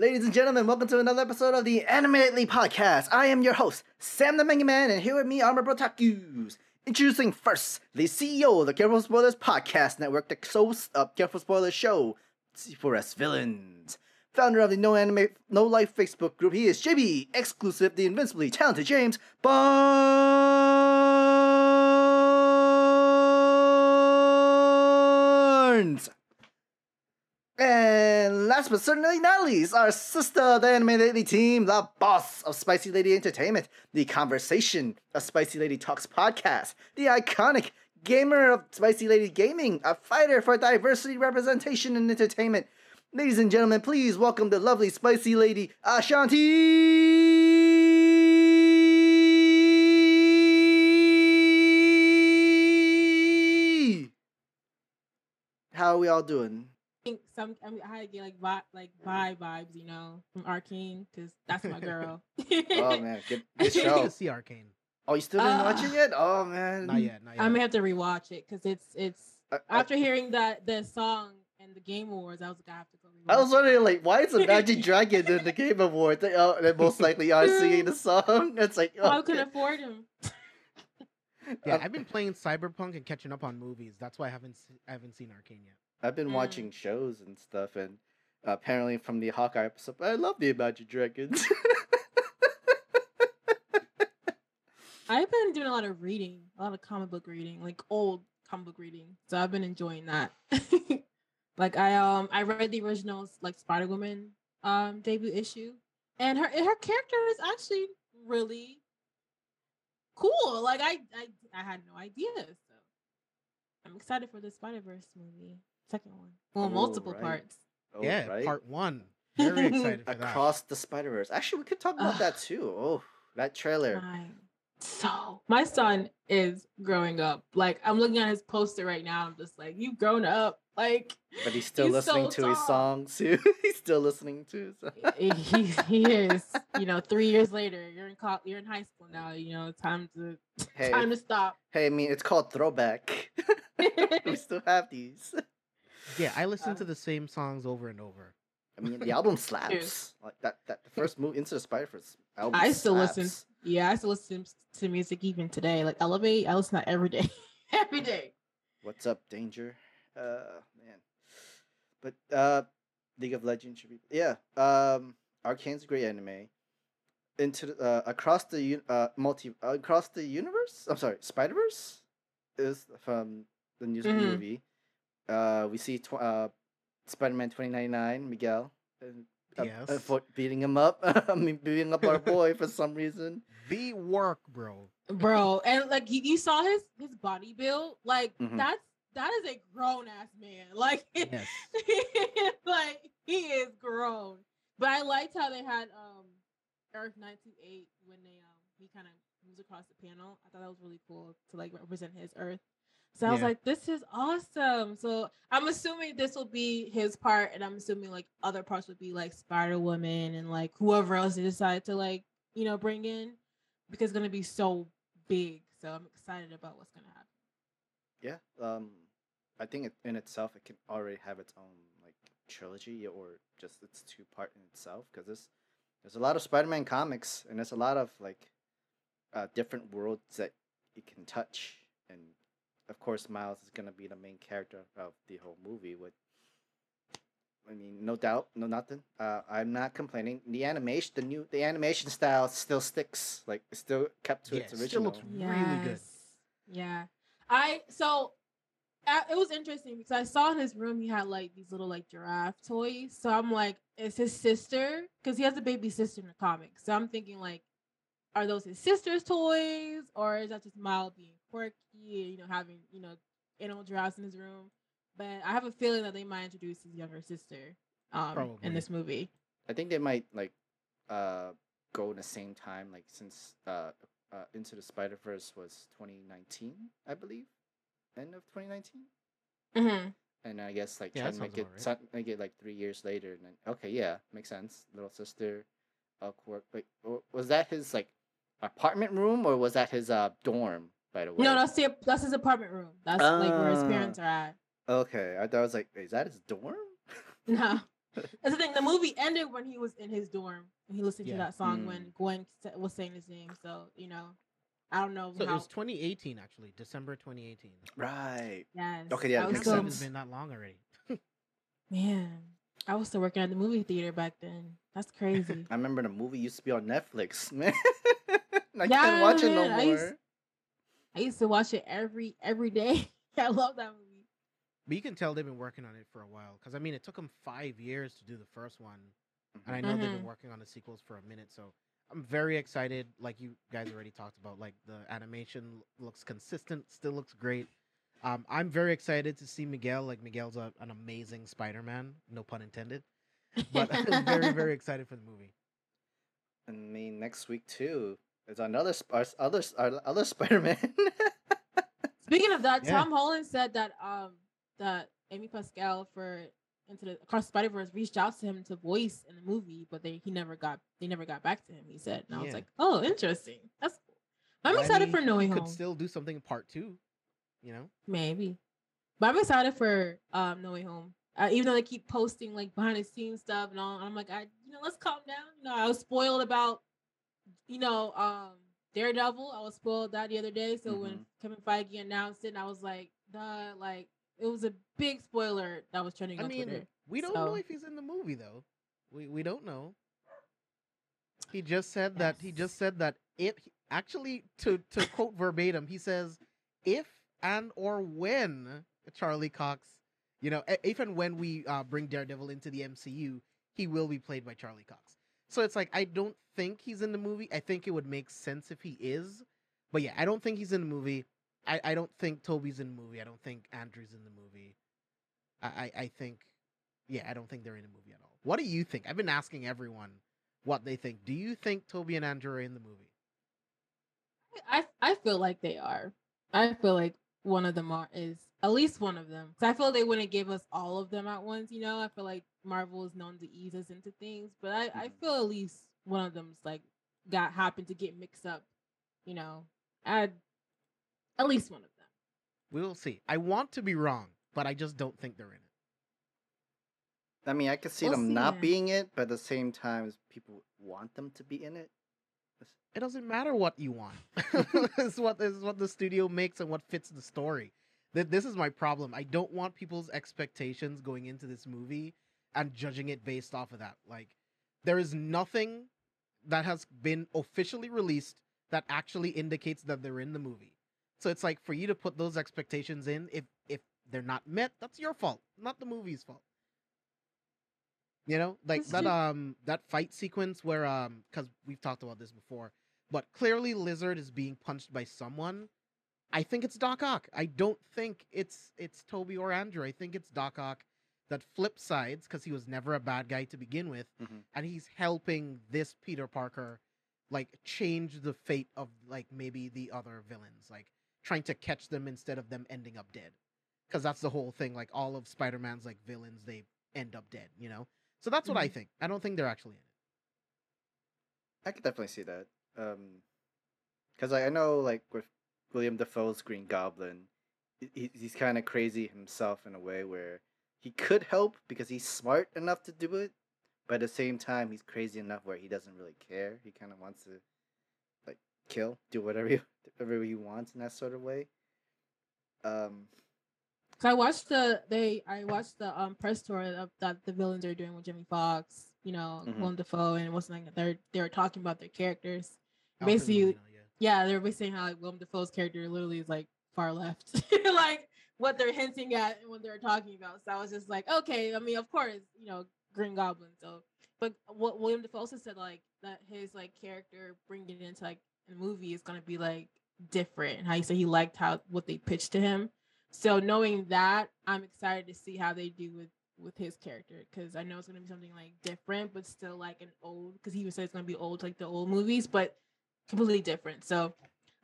Ladies and gentlemen, welcome to another episode of the Animately Podcast. I am your host, Sam the Manga Man, and here with me are my Brotakus. Introducing first, the CEO of the Careful Spoilers Podcast Network, the host of Careful Spoilers Show, C4S Villains. Founder of the No Anime, No Life Facebook group, he is JB, exclusive, the invincibly talented James Barnes. And last but certainly not least, our sister of the Anime Lady team, the boss of Spicy Lady Entertainment, the Conversation of Spicy Lady Talks podcast, the iconic gamer of Spicy Lady Gaming, a fighter for diversity, representation, and entertainment. Ladies and gentlemen, please welcome the lovely Spicy Lady, Ashanti! How are we all doing? I get like vibes, you know, from Arcane, because that's my girl. Oh man, good show. See Arcane. Oh, you still didn't watch it yet? Oh man, not yet. I may have to rewatch it because it's after hearing the song and the Game Awards, I was like, I have to go rewatch. I was wondering like, why is the Magic Dragon in the Game Awards? They most likely are singing the song. It's like, oh, I couldn't afford him. Yeah, I've been playing Cyberpunk and catching up on movies. That's why I haven't seen Arcane yet. I've been watching shows and stuff, and apparently from the Hawkeye episode, I love the Imagine Dragons. I've been doing a lot of comic book reading, like old comic book reading. So I've been enjoying that. Like I read the original like Spider-Woman debut issue, and her character is actually really cool. Like I had no idea, so I'm excited for the Spider-Verse movie. Second one. Well, multiple parts. Oh, yeah, right. Part one. Very excited for that. Across the Spider-Verse. Actually, we could talk about that too. Oh, that trailer. So, my son is growing up. Like, I'm looking at his poster right now. I'm just like, you've grown up. Like, but he's still listening to his songs too. He's still listening to his songs. He is. You know, 3 years later, you're in high school now. You know, time to stop. Hey, I mean, it's called throwback. We still have these. Yeah, I listen to the same songs over and over. I mean, the album slaps. Cheers. Like that the first move into the Spider-Verse album. I still listen to music even today. Like Elevate, I listen to that every day. Every day. What's up, Danger? Man. But League of Legends should be Arcane's a great anime. Into across the universe? I'm sorry, Spider-Verse is from the new movie. We see Spider-Man 2099, Miguel, for beating him up. I mean, beating up our boy for some reason. The work, bro, and like you saw his body build. Like that is a grown ass man. Like, yes. Like he is grown. But I liked how they had Earth 928 when they he kind of moves across the panel. I thought that was really cool to like represent his Earth. So I was like, this is awesome. So I'm assuming this will be his part, and I'm assuming like other parts would be like Spider-Woman and like whoever else they decide to like, you know, bring in, because it's going to be so big. So I'm excited about what's going to happen. Yeah. I think it can already have its own like trilogy, or just its two-part in itself, because there's a lot of Spider-Man comics, and there's a lot of like different worlds that it can touch. And of course, Miles is gonna be the main character of the whole movie. No doubt, no nothing. I'm not complaining. The animation style still sticks. Like, it's still kept to its original. Still looks really good. Yeah, it was interesting because I saw in his room he had like these little like giraffe toys. So I'm like, is his sister? Because he has a baby sister in the comics. So I'm thinking like, are those his sister's toys, or is that just Miles being quirky, you know, having, you know, animal giraffes in his room? But I have a feeling that they might introduce his younger sister in this movie. I think they might like go in the same time, like since Into the Spider-Verse was 2019, I believe, end of 2019. Mm-hmm. And I guess like try to make it like 3 years later, and then makes sense. Little sister, quirk. Wait, was that his like apartment room, or was that his dorm? By the way, no, that's his apartment room. That's like where his parents are at. Okay, I thought I was like, is that his dorm? No, That's the thing. The movie ended when he was in his dorm and he listened to that song when Gwen was saying his name. So, you know, I don't know. So it was 2018, actually, December 2018. Right. Yes. Okay, yeah, that makes sense. It's been that long already. Man, I was still working at the movie theater back then. That's crazy. I remember the movie used to be on Netflix, man. I can't watch it no more. I used to watch it every day. I love that movie. But you can tell they've been working on it for a while. Because, I mean, it took them 5 years to do the first one. And I know they've been working on the sequels for a minute. So I'm very excited. Like you guys already talked about, like the animation looks consistent, still looks great. I'm very excited to see Miguel. Like Miguel's an amazing Spider-Man. No pun intended. But I'm very, very excited for the movie. I mean, next week, too, there's our other Spider-Man. Speaking of that, Tom Holland said that Amy Pascal for Across Spider-Verse reached out to him to voice in the movie, but they never got back to him, he said. And I was like, oh, interesting. That's cool. I'm excited for No Way Home. Could still do something in part 2, you know? Maybe. But I'm excited for No Way Home. Even though they keep posting like behind the scenes stuff and all, and I'm like, let's calm down. You know, I was spoiled about, Daredevil. I was spoiled that the other day. So when Kevin Feige announced it, and I was like, duh, like, it was a big spoiler that was trending on Twitter. We don't know if he's in the movie though. We don't know. He just said that. He just said that it actually, to quote verbatim, he says, "If and or when Charlie Cox, if and when we bring Daredevil into the MCU, he will be played by Charlie Cox." So it's like I don't think he's in the movie. I think it would make sense if he is, but yeah, I don't think he's in the movie. I don't think Toby's in the movie. I don't think Andrew's in the movie. I think, I don't think they're in the movie at all. What do you think? I've been asking everyone what they think. Do you think Toby and Andrew are in the movie? I feel like they are. I feel like one of them is at least one of them. Because I feel they wouldn't give us all of them at once. You know, I feel like Marvel is known to ease us into things, but I feel at least one of them's like happened to get mixed up. You know, at least one of them. We'll see. I want to be wrong, but I just don't think they're in it. I mean, I could see them not being it, but at the same time, people want them to be in it. It doesn't matter what you want. This is what the studio makes and what fits the story. This is my problem. I don't want people's expectations going into this movie and judging it based off of that. Like, there is nothing that has been officially released that actually indicates that they're in the movie. So it's like for you to put those expectations in, if they're not met, that's your fault, not the movie's fault. You know, like that fight sequence where because we've talked about this before, but clearly Lizard is being punched by someone. I think it's Doc Ock. I don't think it's Toby or Andrew. I think it's Doc Ock that flips sides because he was never a bad guy to begin with, and he's helping this Peter Parker like change the fate of like maybe the other villains, like trying to catch them instead of them ending up dead. Because that's the whole thing. Like, all of Spider-Man's, like, villains, they end up dead, you know? So that's what I think. I don't think they're actually in it. I could definitely see that. Because I know, like, with Willem Dafoe's Green Goblin, he's kind of crazy himself in a way where he could help because he's smart enough to do it, but at the same time, he's crazy enough where he doesn't really care. He kind of wants to kill, do whatever he wants in that sort of way. So I watched the press tour of that the villains are doing with Jimmy Fox, Willem Dafoe, and what's like they were talking about their characters. They were basically saying how like Willem Dafoe's character literally is like far left, like what they're hinting at and what they're talking about. So I was just like, okay, I mean, of course, Green Goblin. So, but what Willem Dafoe also said like that his like character bringing it into like the movie is going to be like different, and how you say he liked what they pitched to him. So knowing that, I'm excited to see how they do with his character, because I know it's going to be something like different, but still like an old, because he would say it's going to be old, like the old movies, but completely different. So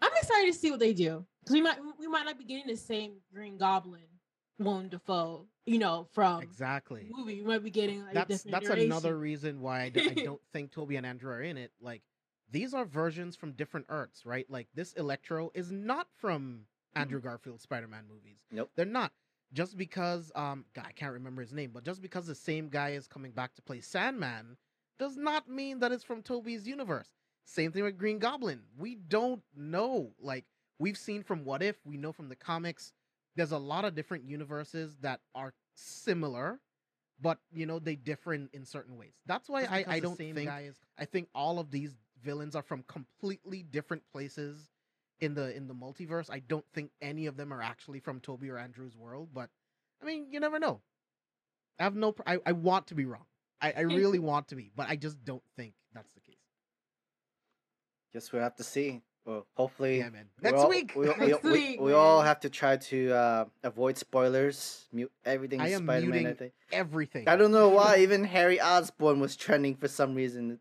I'm excited to see what they do, because we might not be getting the same Green Goblin, Willem Dafoe, from exactly the movie. We might be getting like that's another reason why I don't think Toby and Andrew are in it. Like, these are versions from different Earths, right? Like, this Electro is not from Andrew Garfield's Spider-Man movies. Nope. They're not. just because I can't remember his name, but just because the same guy is coming back to play Sandman does not mean that it's from Tobey's universe. Same thing with Green Goblin. We don't know. Like, we've seen from What If, we know from the comics, there's a lot of different universes that are similar, but, you know, they differ in certain ways. That's why I don't think... I think all of these villains are from completely different places in the multiverse. I don't think any of them are actually from Tobey or Andrew's world, but, I mean, you never know. I have no... I want to be wrong. I really want to be, but I just don't think that's the case. Guess we'll have to see. Well, hopefully... Yeah, man. Next week! We all have to try to avoid spoilers. Mute everything Spider-Man, I think. Everything. I don't know why. Even Harry Osborn was trending for some reason.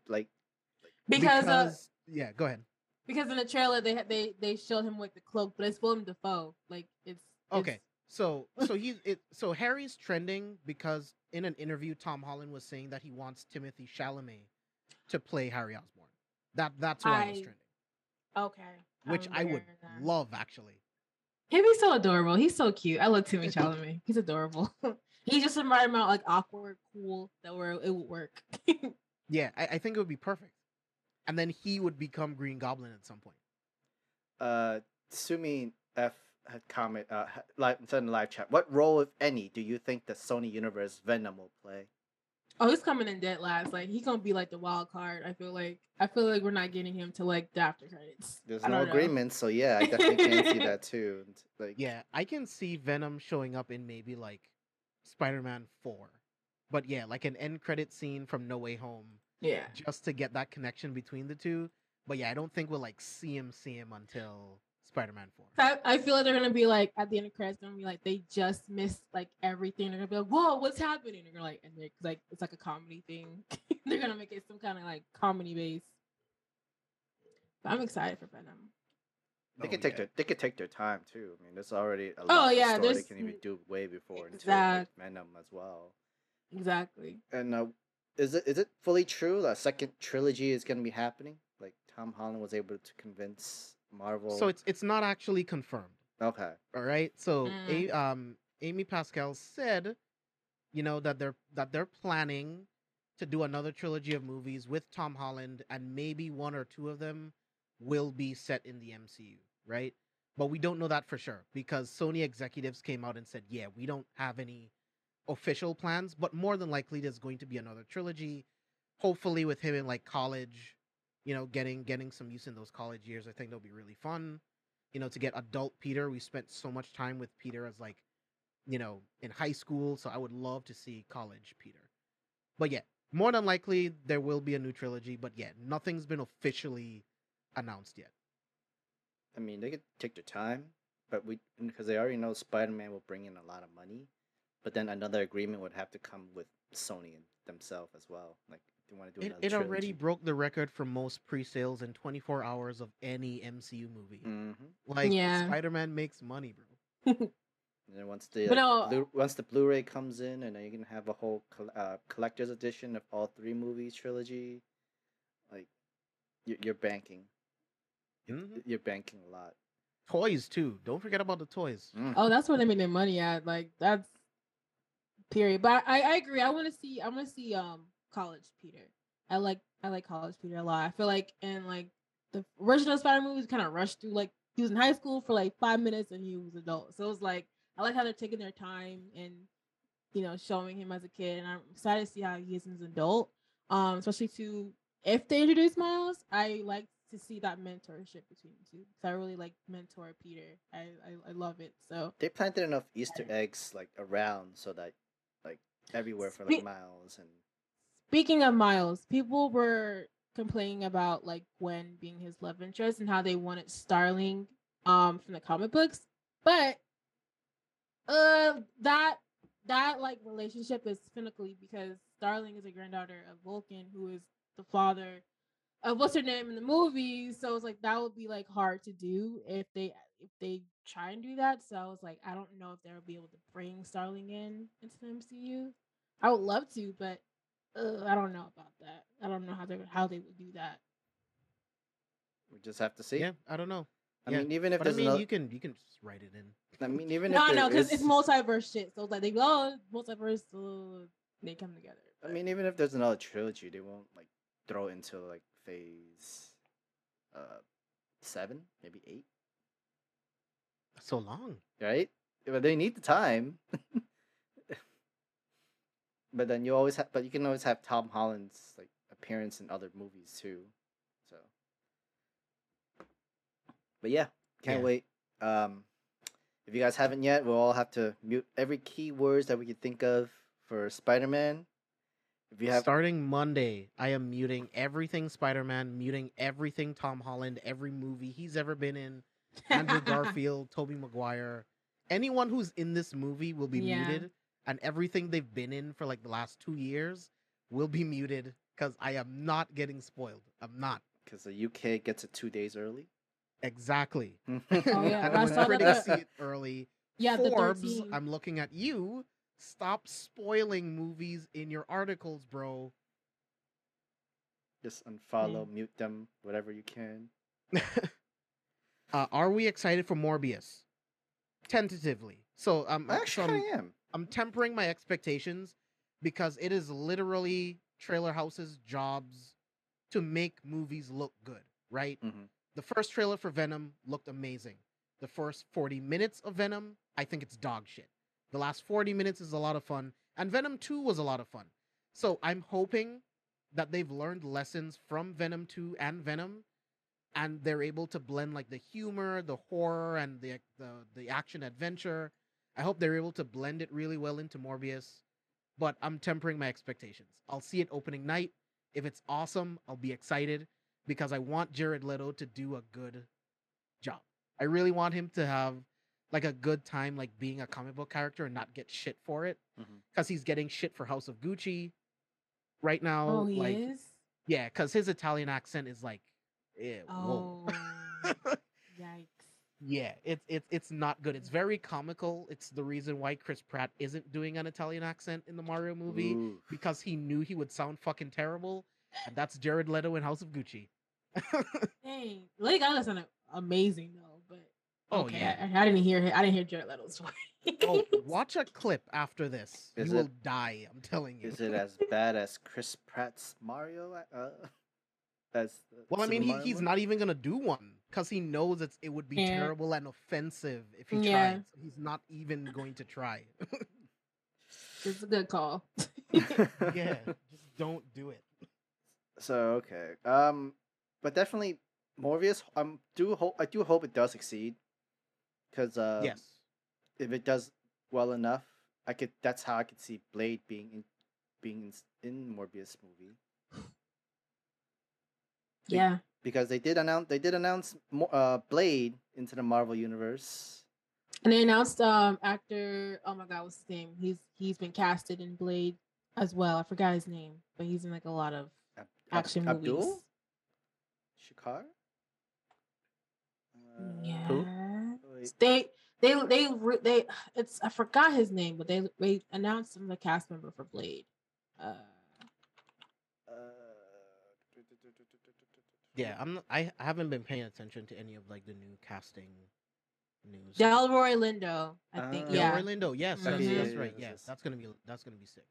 Yeah, go ahead. Because in the trailer, they showed him with the cloak, but it's Willem Dafoe. Okay. So Harry's trending because in an interview, Tom Holland was saying that he wants Timothée Chalamet to play Harry Osborn. That's why it's trending. Okay. Which I would love, actually. He'd be so adorable. He's so cute. I love Timothée Chalamet. He's adorable. He's just an environment, like, awkward, cool, it would work. Yeah, I think it would be perfect. And then he would become Green Goblin at some point. Sumi F had comment, in the live chat, what role, if any, do you think the Sony Universe Venom will play? Oh, he's coming in dead last. Like, he's gonna be like the wild card. I feel like we're not getting him to like the after credits. There's no agreement, so yeah, I definitely can see that too. Yeah, I can see Venom showing up in maybe like Spider-Man 4, but yeah, like an end credit scene from No Way Home. Yeah, just to get that connection between the two. But yeah, I don't think we'll like see him until Spider-Man 4. I feel like they're gonna be like at the end of credits, gonna be like they just missed like everything. They're gonna be like, "Whoa, what's happening?" They're gonna like, and they're, like it's like a comedy thing. They're gonna make it some kind of like comedy base. But I'm excited for Venom. They could take their time too. I mean, there's already a lot of story they can even do way before until like, Venom as well. Exactly. And is it fully true that second trilogy is gonna be happening? Like Tom Holland was able to convince Marvel. So it's not actually confirmed. Okay. All right. So Amy Pascal said, you know, that they're planning to do another trilogy of movies with Tom Holland, and maybe one or two of them will be set in the MCU, right? But we don't know that for sure because Sony executives came out and said, yeah, we don't have any official plans, but more than likely there's going to be another trilogy, hopefully with him in like college. You know, getting some use in those college years, I think that'll be really fun. You know, to get adult Peter, we spent so much time with Peter as like, you know, in high school. So I would love to see college Peter. But yeah, more than likely there will be a new trilogy. But yeah, nothing's been officially announced yet. I mean, they could take their time, because they already know Spider-Man will bring in a lot of money. But then another agreement would have to come with Sony and themselves as well, like. It already broke the record for most pre-sales in 24 hours of any MCU movie. Mm-hmm. Like, yeah. Spider-Man makes money, bro. And then once the Blu-ray comes in, and then you can have a whole collector's edition of all three movies trilogy. Like, you're banking. Mm-hmm. You're banking a lot. Toys too. Don't forget about the toys. Mm. Oh, that's where they make their money at. Like, that's period. But I agree. I want to see college Peter. I like college Peter a lot. I feel like in like the original Spider-Man movies kind of rushed through, like he was in high school for like 5 minutes and he was adult. So it was like I like how they're taking their time and, you know, showing him as a kid, and I'm excited to see how he is as an adult. Especially to if they introduce Miles, I like to see that mentorship between the two. So I really like mentor Peter. I love it. So they planted enough Easter eggs like around so that like everywhere for like Miles and. Speaking of Miles, people were complaining about like Gwen being his love interest and how they wanted Starling from the comic books, but that like relationship is cynically because Starling is a granddaughter of Vulcan, who is the father of what's her name in the movie. So it's like that would be like hard to do if they try and do that. So I was like, I don't know if they'll be able to bring Starling into the MCU. I would love to, but. I don't know about that. I don't know how they would do that. We just have to see. Yeah, I don't know. I mean, even if there's another... you can just write it in. I mean, even if no, because it's multiverse shit. So it's like they go multiverse, they come together. But... I mean, even if there's another trilogy, they won't like throw into like phase 7, maybe 8. That's so long, right? But they need the time. But then you always have, but you can always have Tom Holland's like appearance in other movies too. So, but yeah, can't wait. If you guys haven't yet, we'll all have to mute every key words that we could think of for Spider-Man. If you have starting Monday, I am muting everything Spider-Man, muting everything Tom Holland, every movie he's ever been in, Andrew Garfield, Tobey Maguire, anyone who's in this movie will be muted. And everything they've been in for like the last 2 years will be muted because I am not getting spoiled. I'm not. Because the UK gets it 2 days early? Exactly. Oh, yeah. And when critics see it early, yeah, Forbes, I'm looking at you. Stop spoiling movies in your articles, bro. Just unfollow, mute them, whatever you can. Are we excited for Morbius? Tentatively. So I am. I'm tempering my expectations because it is literally trailer houses' jobs to make movies look good, right? Mm-hmm. The first trailer for Venom looked amazing. The first 40 minutes of Venom, I think it's dog shit. The last 40 minutes is a lot of fun. And Venom 2 was a lot of fun. So I'm hoping that they've learned lessons from Venom 2 and Venom, and they're able to blend like the humor, the horror, and the action adventure. I hope they're able to blend it really well into Morbius, but I'm tempering my expectations. I'll see it opening night. If it's awesome, I'll be excited because I want Jared Leto to do a good job. I really want him to have like a good time, like being a comic book character and not get shit for it because he's getting shit for House of Gucci right now. Oh, he is? Yeah, because his Italian accent is like, whoa. Yikes. Yeah, it's not good. It's very comical. It's the reason why Chris Pratt isn't doing an Italian accent in the Mario movie because he knew he would sound fucking terrible. And that's Jared Leto in House of Gucci. Dang, Lady Gaga sounded amazing though. But I didn't hear Jared Leto's voice. Oh, watch a clip after this. You will die. I'm telling you. Is it as bad as Chris Pratt's Mario? He's not even gonna do one because he knows it would be terrible and offensive if he tried. So he's not even going to try. It's a good call. Yeah, just don't do it. So okay, but definitely Morbius. I do hope it does succeed because if it does well enough, that's how I could see Blade being in Morbius movie. Yeah, because they did announce Blade into the Marvel universe, and they announced actor. Oh my God, what's his name? He's been casted in Blade as well. I forgot his name, but he's in like a lot of action movies. Shakar. Yeah. I forgot his name, but they announced him the cast member for Blade. Yeah, I haven't been paying attention to any of like the new casting news. Delroy Lindo, I think. Yeah, Delroy Lindo. Yes, that's right. Yes, that's gonna be sick.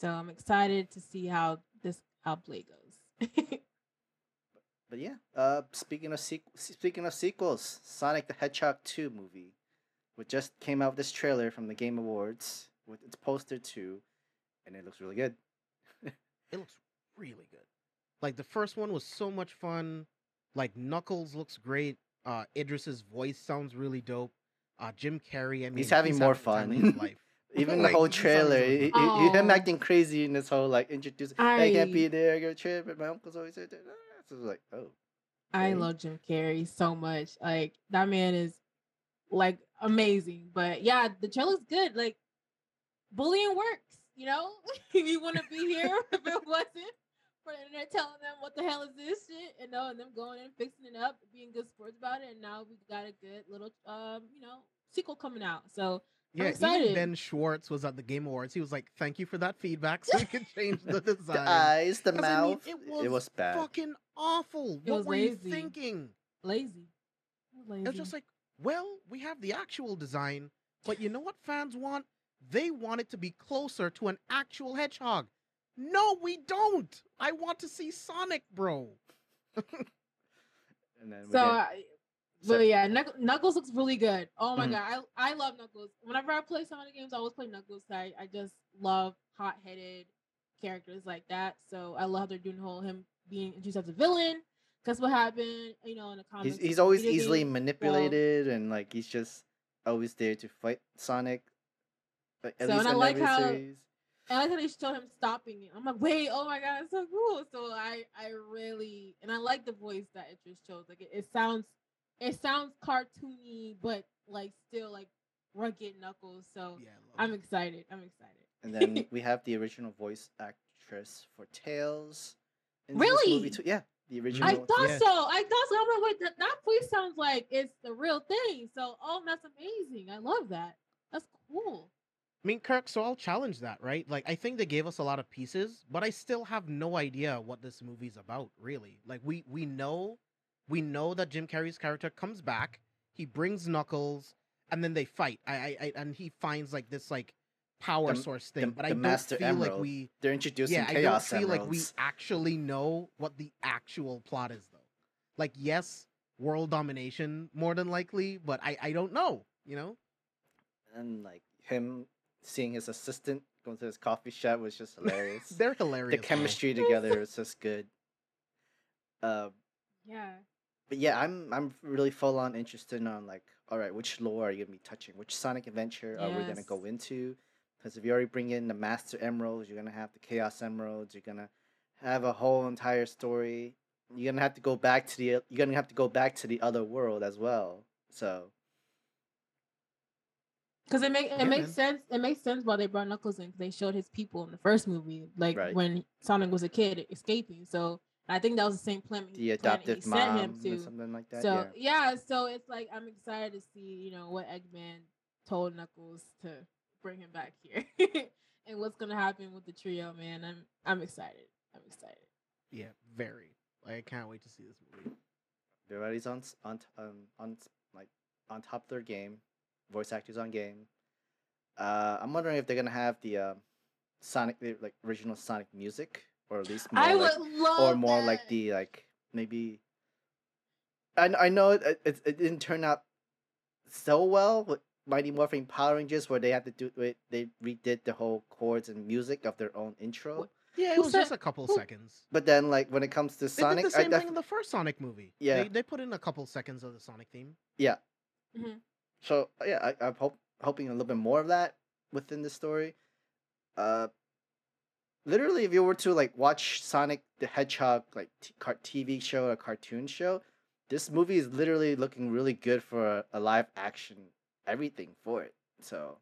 So I'm excited to see how Blade goes. But yeah, speaking of sequels, Sonic the Hedgehog 2 movie, which just came out with this trailer from the Game Awards with its poster too, and it looks really good. It looks really good. Like, the first one was so much fun. Like, Knuckles looks great. Idris's voice sounds really dope. Jim Carrey, I mean... He's having more fun. In his life. Even like, the whole trailer. Him acting crazy in this whole, like, introducing... I can't be there. I go trip, but my uncle's always there. So it was like, oh. I love Jim Carrey so much. Like, that man is, like, amazing. But, yeah, the trailer's good. Like, bullying works, you know? If you want to be here, if it wasn't. And they're telling them what the hell is this shit, and them going in, fixing it up, being good sports about it, and now we got a good little sequel coming out. So I'm excited. Even Ben Schwartz was at the Game Awards. He was like, "Thank you for that feedback, so we can change the design, the eyes, the mouth." I mean, it was bad, fucking awful. What were you thinking? Lazy. It was just like, well, we have the actual design, but you know what fans want? They want it to be closer to an actual hedgehog. No, we don't. I want to see Sonic, bro. And then Knuckles looks really good. Oh my God, I love Knuckles. Whenever I play some of the games, I always play Knuckles. I just love hot-headed characters like that. So I love they're doing the whole him being introduced as a villain. That's what happened, you know, in the comics. He's always easily manipulated, and like he's just always there to fight Sonic. I like how they showed him stopping it. I'm like, wait, oh my God, it's so cool. So I like the voice that it just chose. Like it sounds cartoony, but like still like rugged Knuckles. So yeah, I'm excited. And then we have the original voice actress for Tails. Really? Movie too. Yeah. The original. I thought so. I'm like, wait, that voice sounds like it's the real thing. So, that's amazing. I love that. That's cool. I mean, Kirk, so I'll challenge that, right? Like, I think they gave us a lot of pieces, but I still have no idea what this movie's about, really. Like, we know that Jim Carrey's character comes back, he brings Knuckles, and then they fight. And he finds like this like power source thing, but I don't feel like they're introducing chaos emeralds. I don't feel like we actually know what the actual plot is, though. Like, yes, world domination, more than likely, but I don't know, you know? And, like, him seeing his assistant going to his coffee shop was just hilarious. They're hilarious. The chemistry together is just good. Yeah. But, yeah, I'm really full-on interested on, like, all right, which lore are you going to be touching? Which Sonic adventure are we going to go into? Because if you already bring in the Master Emeralds, you're going to have the Chaos Emeralds. You're going to have a whole entire story. You're going to have to go back to the other world as well. So, because it makes sense why they brought Knuckles in, because they showed his people in the first movie, like when Sonic was a kid escaping. So I think that was the same planet the adoptive mom sent him to, or something like that. So so it's like I'm excited to see what Eggman told Knuckles to bring him back here, and what's gonna happen with the trio, man. I'm excited. Yeah, very. Like, I can't wait to see this movie. Everybody's on top of their game. Voice actors on game. I'm wondering if they're gonna have the Sonic, like original Sonic music, or at least more. I would love that. I know it didn't turn out so well with Mighty Morphin Power Rangers, where they had to they redid the whole chords and music of their own intro. Yeah, it was just a couple seconds. But then, like, when it comes to Sonic, they did the same thing in the first Sonic movie. Yeah, they put in a couple seconds of the Sonic theme. Yeah. Mm-hmm. So yeah, I'm hoping a little bit more of that within the story. Literally, if you were to like watch Sonic the Hedgehog like TV show or cartoon show, this movie is literally looking really good for a live action everything for it. So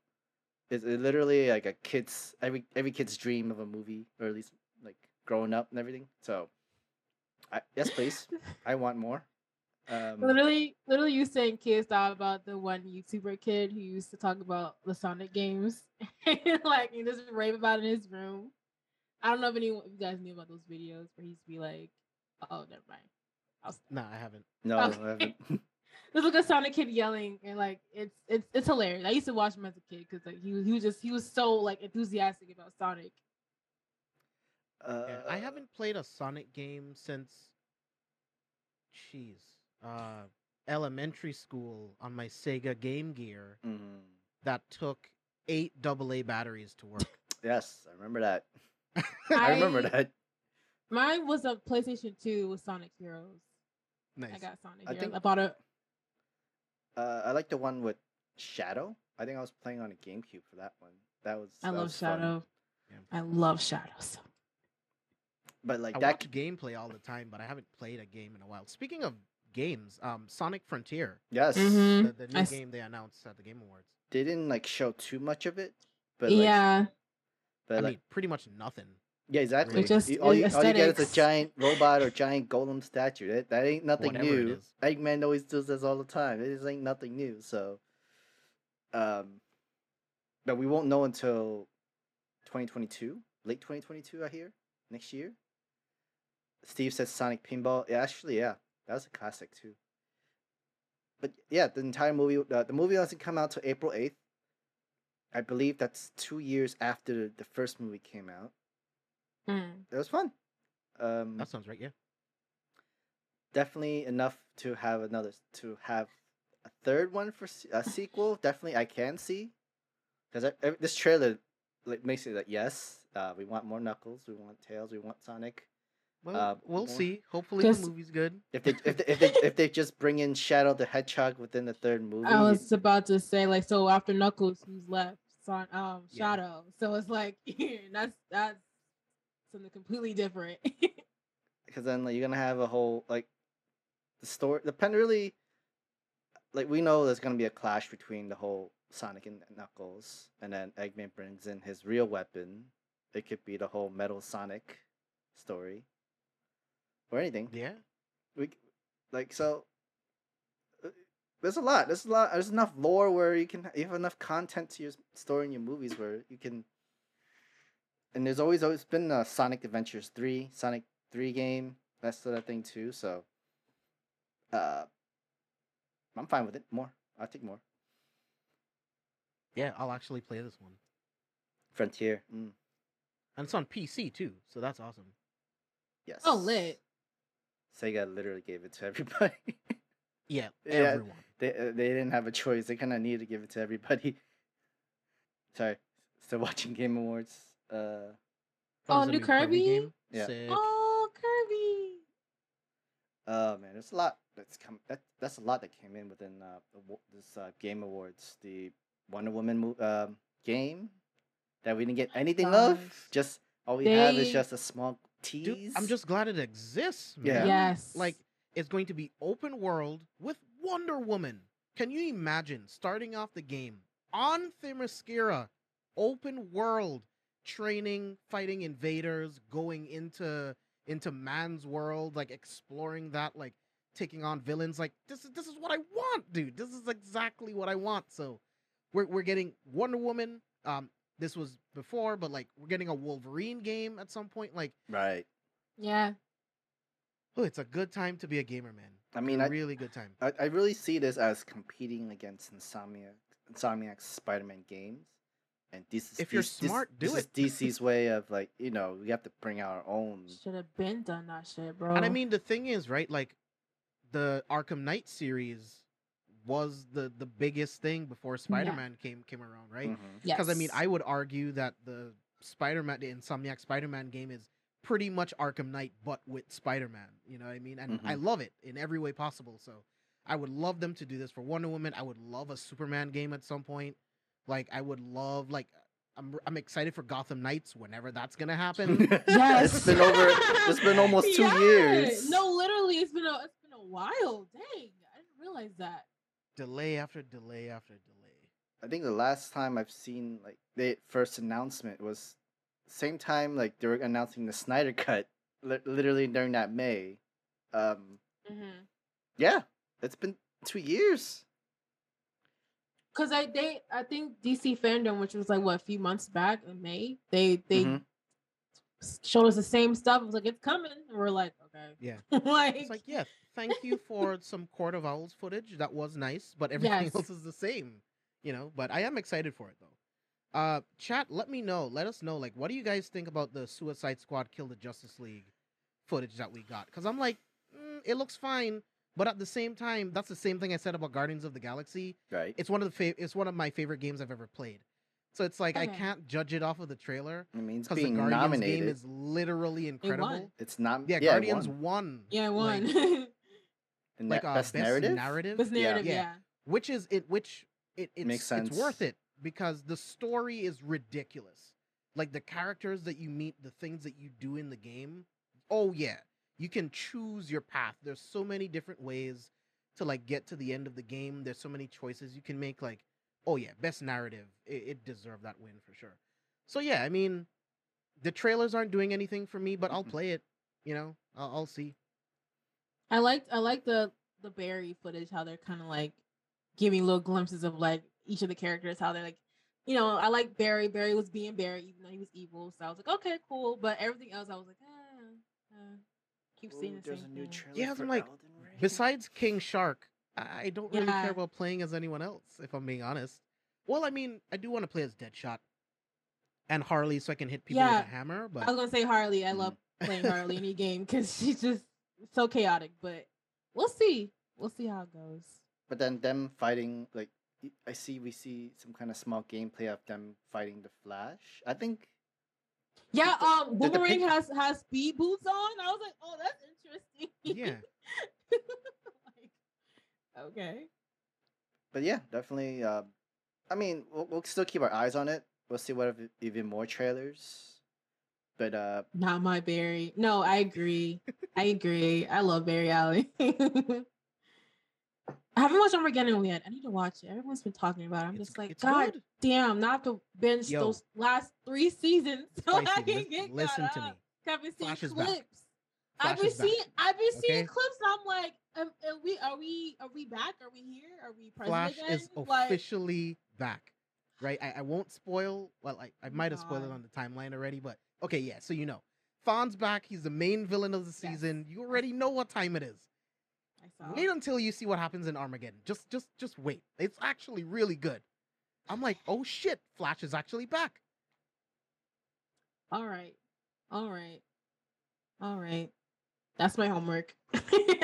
it's literally like a kid's every kid's dream of a movie, or at least like growing up and everything. So yes, please, I want more. Literally, you saying kids thought about the one YouTuber kid who used to talk about the Sonic games, like he just rave about it in his room. I don't know if you guys knew about those videos where he used to be like, "Oh, never mind." I haven't. No, okay. I haven't. There's like a Sonic kid yelling, and like it's hilarious. I used to watch him as a kid because like he was so like enthusiastic about Sonic. I haven't played a Sonic game since. Jeez. Elementary school on my Sega Game Gear that took 8 AA batteries to work. Yes, I remember that. I remember that. Mine was a PlayStation 2 with Sonic Heroes. Nice. I got Sonic Heroes. I bought it. I like the one with Shadow. I think I was playing on a GameCube for that one. I love Shadow. Yeah. I love Shadow so much. But like I watch gameplay all the time, but I haven't played a game in a while. Speaking of games, Sonic Frontier. Yes. Mm-hmm. The new game they announced at the Game Awards. They didn't like show too much of it, but like, I mean, pretty much nothing. Yeah, exactly. Really. Just all you get is a giant robot or giant golem statue. That ain't nothing new. Eggman always does this all the time. It just ain't nothing new. So, but we won't know until 2022, late 2022, I hear, next year. Steve says Sonic Pinball. Yeah, actually, yeah. That was a classic, too. But yeah, the entire movie, the movie doesn't come out till April 8th. I believe that's 2 years after the first movie came out. It was fun. That sounds right, yeah. Definitely enough to have another, to have a third one for a sequel. Definitely I can see. Because this trailer like makes it like, yes, we want more Knuckles, we want Tails, we want Sonic. Well, we'll see. Hopefully the movie's good. If they just bring in Shadow the Hedgehog within the third movie. I was about to say, like, so after Knuckles, who's left? Shadow. Yeah. So it's like that's something completely different. Because then like, you're gonna have a whole like the story. We know there's gonna be a clash between the whole Sonic and Knuckles, and then Eggman brings in his real weapon. It could be the whole Metal Sonic story. Or anything. Yeah. There's a lot. There's enough lore where you have enough content to your story in your movies where you can. And there's always been a Sonic Adventures 3, Sonic 3 game, that sort of thing too. So, I'm fine with it. More. I'll take more. Yeah, I'll actually play this one. Frontier. Mm. And it's on PC too, so that's awesome. Yes. Oh, lit. Sega literally gave it to everybody. Yeah, everyone. They didn't have a choice. They kind of needed to give it to everybody. Sorry, still watching Game Awards. New Kirby game? Yeah. Sick. Oh, Kirby. Oh man, there's a lot that's come. That's a lot that came in within this Game Awards. The Wonder Woman game that we didn't get anything of. Just all we have is just a small tease. Dude, I'm just glad it exists, man. Yeah. Yes. Like, it's going to be open world with Wonder Woman. Can you imagine starting off the game on Themyscira, open world, training, fighting invaders, going into man's world, like exploring that, like taking on villains. Like this is what I want, dude. This is exactly what I want. So we're getting Wonder Woman. This was before, but like we're getting a Wolverine game at some point. Like, right? Yeah. Oh, it's a good time to be a gamer, man. I mean, really good time. I really see this as competing against Insomniac's Spider-Man games, and this is This is DC's way of like, you know, we have to bring out our own. Should have been done that shit, bro. And I mean, the thing is, right? Like, the Arkham Knight series was the biggest thing before Spider-Man came around, right? Mm-hmm. Yes. Because I mean, I would argue that the Insomniac Spider-Man game is pretty much Arkham Knight, but with Spider-Man. You know what I mean? And I love it in every way possible. So I would love them to do this for Wonder Woman. I would love a Superman game at some point. Like, I would love, like, I'm excited for Gotham Knights whenever that's gonna happen. Yes, it's been almost 2 years. No, literally, it's been a while. Dang, I didn't realize that. Delay after delay after delay. I think the last time I've seen like the first announcement was same time like they were announcing the Snyder Cut, literally during that May. Yeah, it's been 2 years. Cause I think DC fandom, which was like what a few months back in May, they showed us the same stuff. It was like it's coming, and we're like okay, yeah, like it's like yeah. Thank you for some Court of Owls footage. That was nice, but everything else is the same, you know. But I am excited for it though. Chat, let us know. Like, what do you guys think about the Suicide Squad Kill the Justice League footage that we got? Because I'm like, it looks fine, but at the same time, that's the same thing I said about Guardians of the Galaxy. Right. It's one of the it's one of my favorite games I've ever played. So it's like I can't judge it off of the trailer. I mean, it's being nominated. Because the Guardians game is literally incredible. Guardians won. Yeah, it won. Like, like best narrative, yeah. Which makes sense. It's worth it because the story is ridiculous. Like the characters that you meet, the things that you do in the game. Oh yeah, you can choose your path. There's so many different ways to like get to the end of the game. There's so many choices you can make. Like, oh yeah, best narrative. It deserved that win for sure. So yeah, I mean, the trailers aren't doing anything for me, but I'll play it. You know, I'll see. I like the Barry footage, how they're kind of like giving little glimpses of like each of the characters, how they're like, you know, I like Barry. Barry was being Barry, even though he was evil. So I was like, okay, cool. But everything else, I was like, keep seeing the same thing. There's a new trailer. Yeah, I'm like, besides King Shark, I don't really care about playing as anyone else, if I'm being honest. Well, I mean, I do want to play as Deadshot and Harley so I can hit people with a hammer. But I was going to say Harley. I love playing Harley in any game because she's just so chaotic. But we'll see. We'll see how it goes. But then them fighting, like, we see some kind of small gameplay of them fighting the Flash. I think... Yeah, Boomerang has speed boots on. I was like, oh, that's interesting. Yeah. Like, okay. But yeah, definitely. I mean, we'll still keep our eyes on it. We'll see what if even more trailers. But not my Barry. No, I agree. I love Barry Allen. I haven't watched Armageddon yet. I need to watch it. Everyone's been talking about it. I'm just like, God damn, not to binge those last 3 seasons so I can get caught up. I've been seeing clips. I've been seeing clips. And I'm like, are we back? Are we here? Are we present Flash again? Is officially back, right? I won't spoil. Well, I might have spoiled it on the timeline already, but okay, yeah. So you know, Fawn's back. He's the main villain of the season. Yes. You already know what time it is. Wait until you see what happens in Armageddon. Just wait. It's actually really good. I'm like, oh shit, Flash is actually back. All right. That's my homework.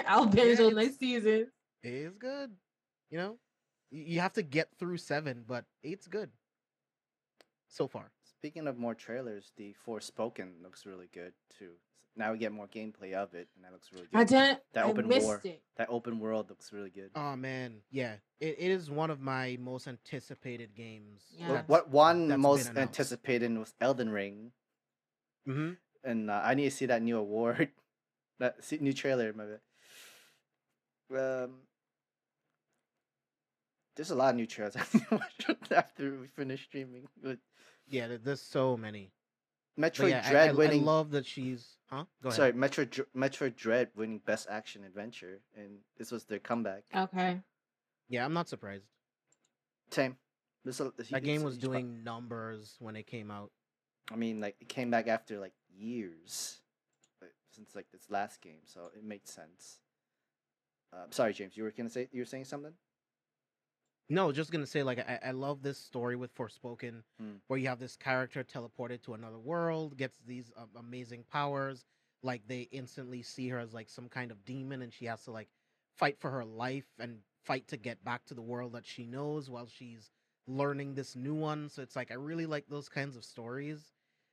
I'll binge on next season. It is good. You know, you have to get through 7, but 8's good so far. Speaking of more trailers, the Forspoken looks really good too. Now we get more gameplay of it, and that looks really good. That open world looks really good. Oh man, yeah, it is one of my most anticipated games. Yeah. Most anticipated was Elden Ring. Mm-hmm. And I need to see that new award, new trailer. There's a lot of new trailers after we finish streaming. Yeah, there's so many. Metroid Dread winning. I love that she's Go ahead. Sorry, Metroid Dread winning Best Action Adventure, and this was their comeback. Okay. Yeah, I'm not surprised. Same. That game was doing numbers when it came out. I mean, like it came back after like years since like this last game, so it makes sense. Sorry, James, you were saying something. No, just going to say, like, I love this story with Forspoken, where you have this character teleported to another world, gets these amazing powers. Like, they instantly see her as, like, some kind of demon, and she has to, like, fight for her life and fight to get back to the world that she knows while she's learning this new one. So it's, like, I really like those kinds of stories.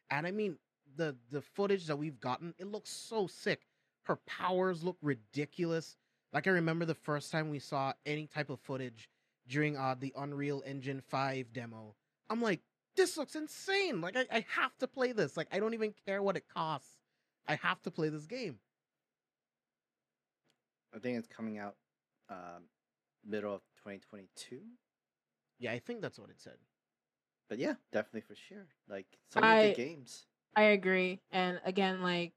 And, I mean, the footage that we've gotten, it looks so sick. Her powers look ridiculous. Like, I remember the first time we saw any type of footage during the Unreal Engine 5 demo. I'm like, this looks insane. Like, I have to play this. Like, I don't even care what it costs. I have to play this game. I think it's coming out middle of 2022. Yeah, I think that's what it said. But yeah, definitely for sure. Like, so many good games. I agree. And again, like,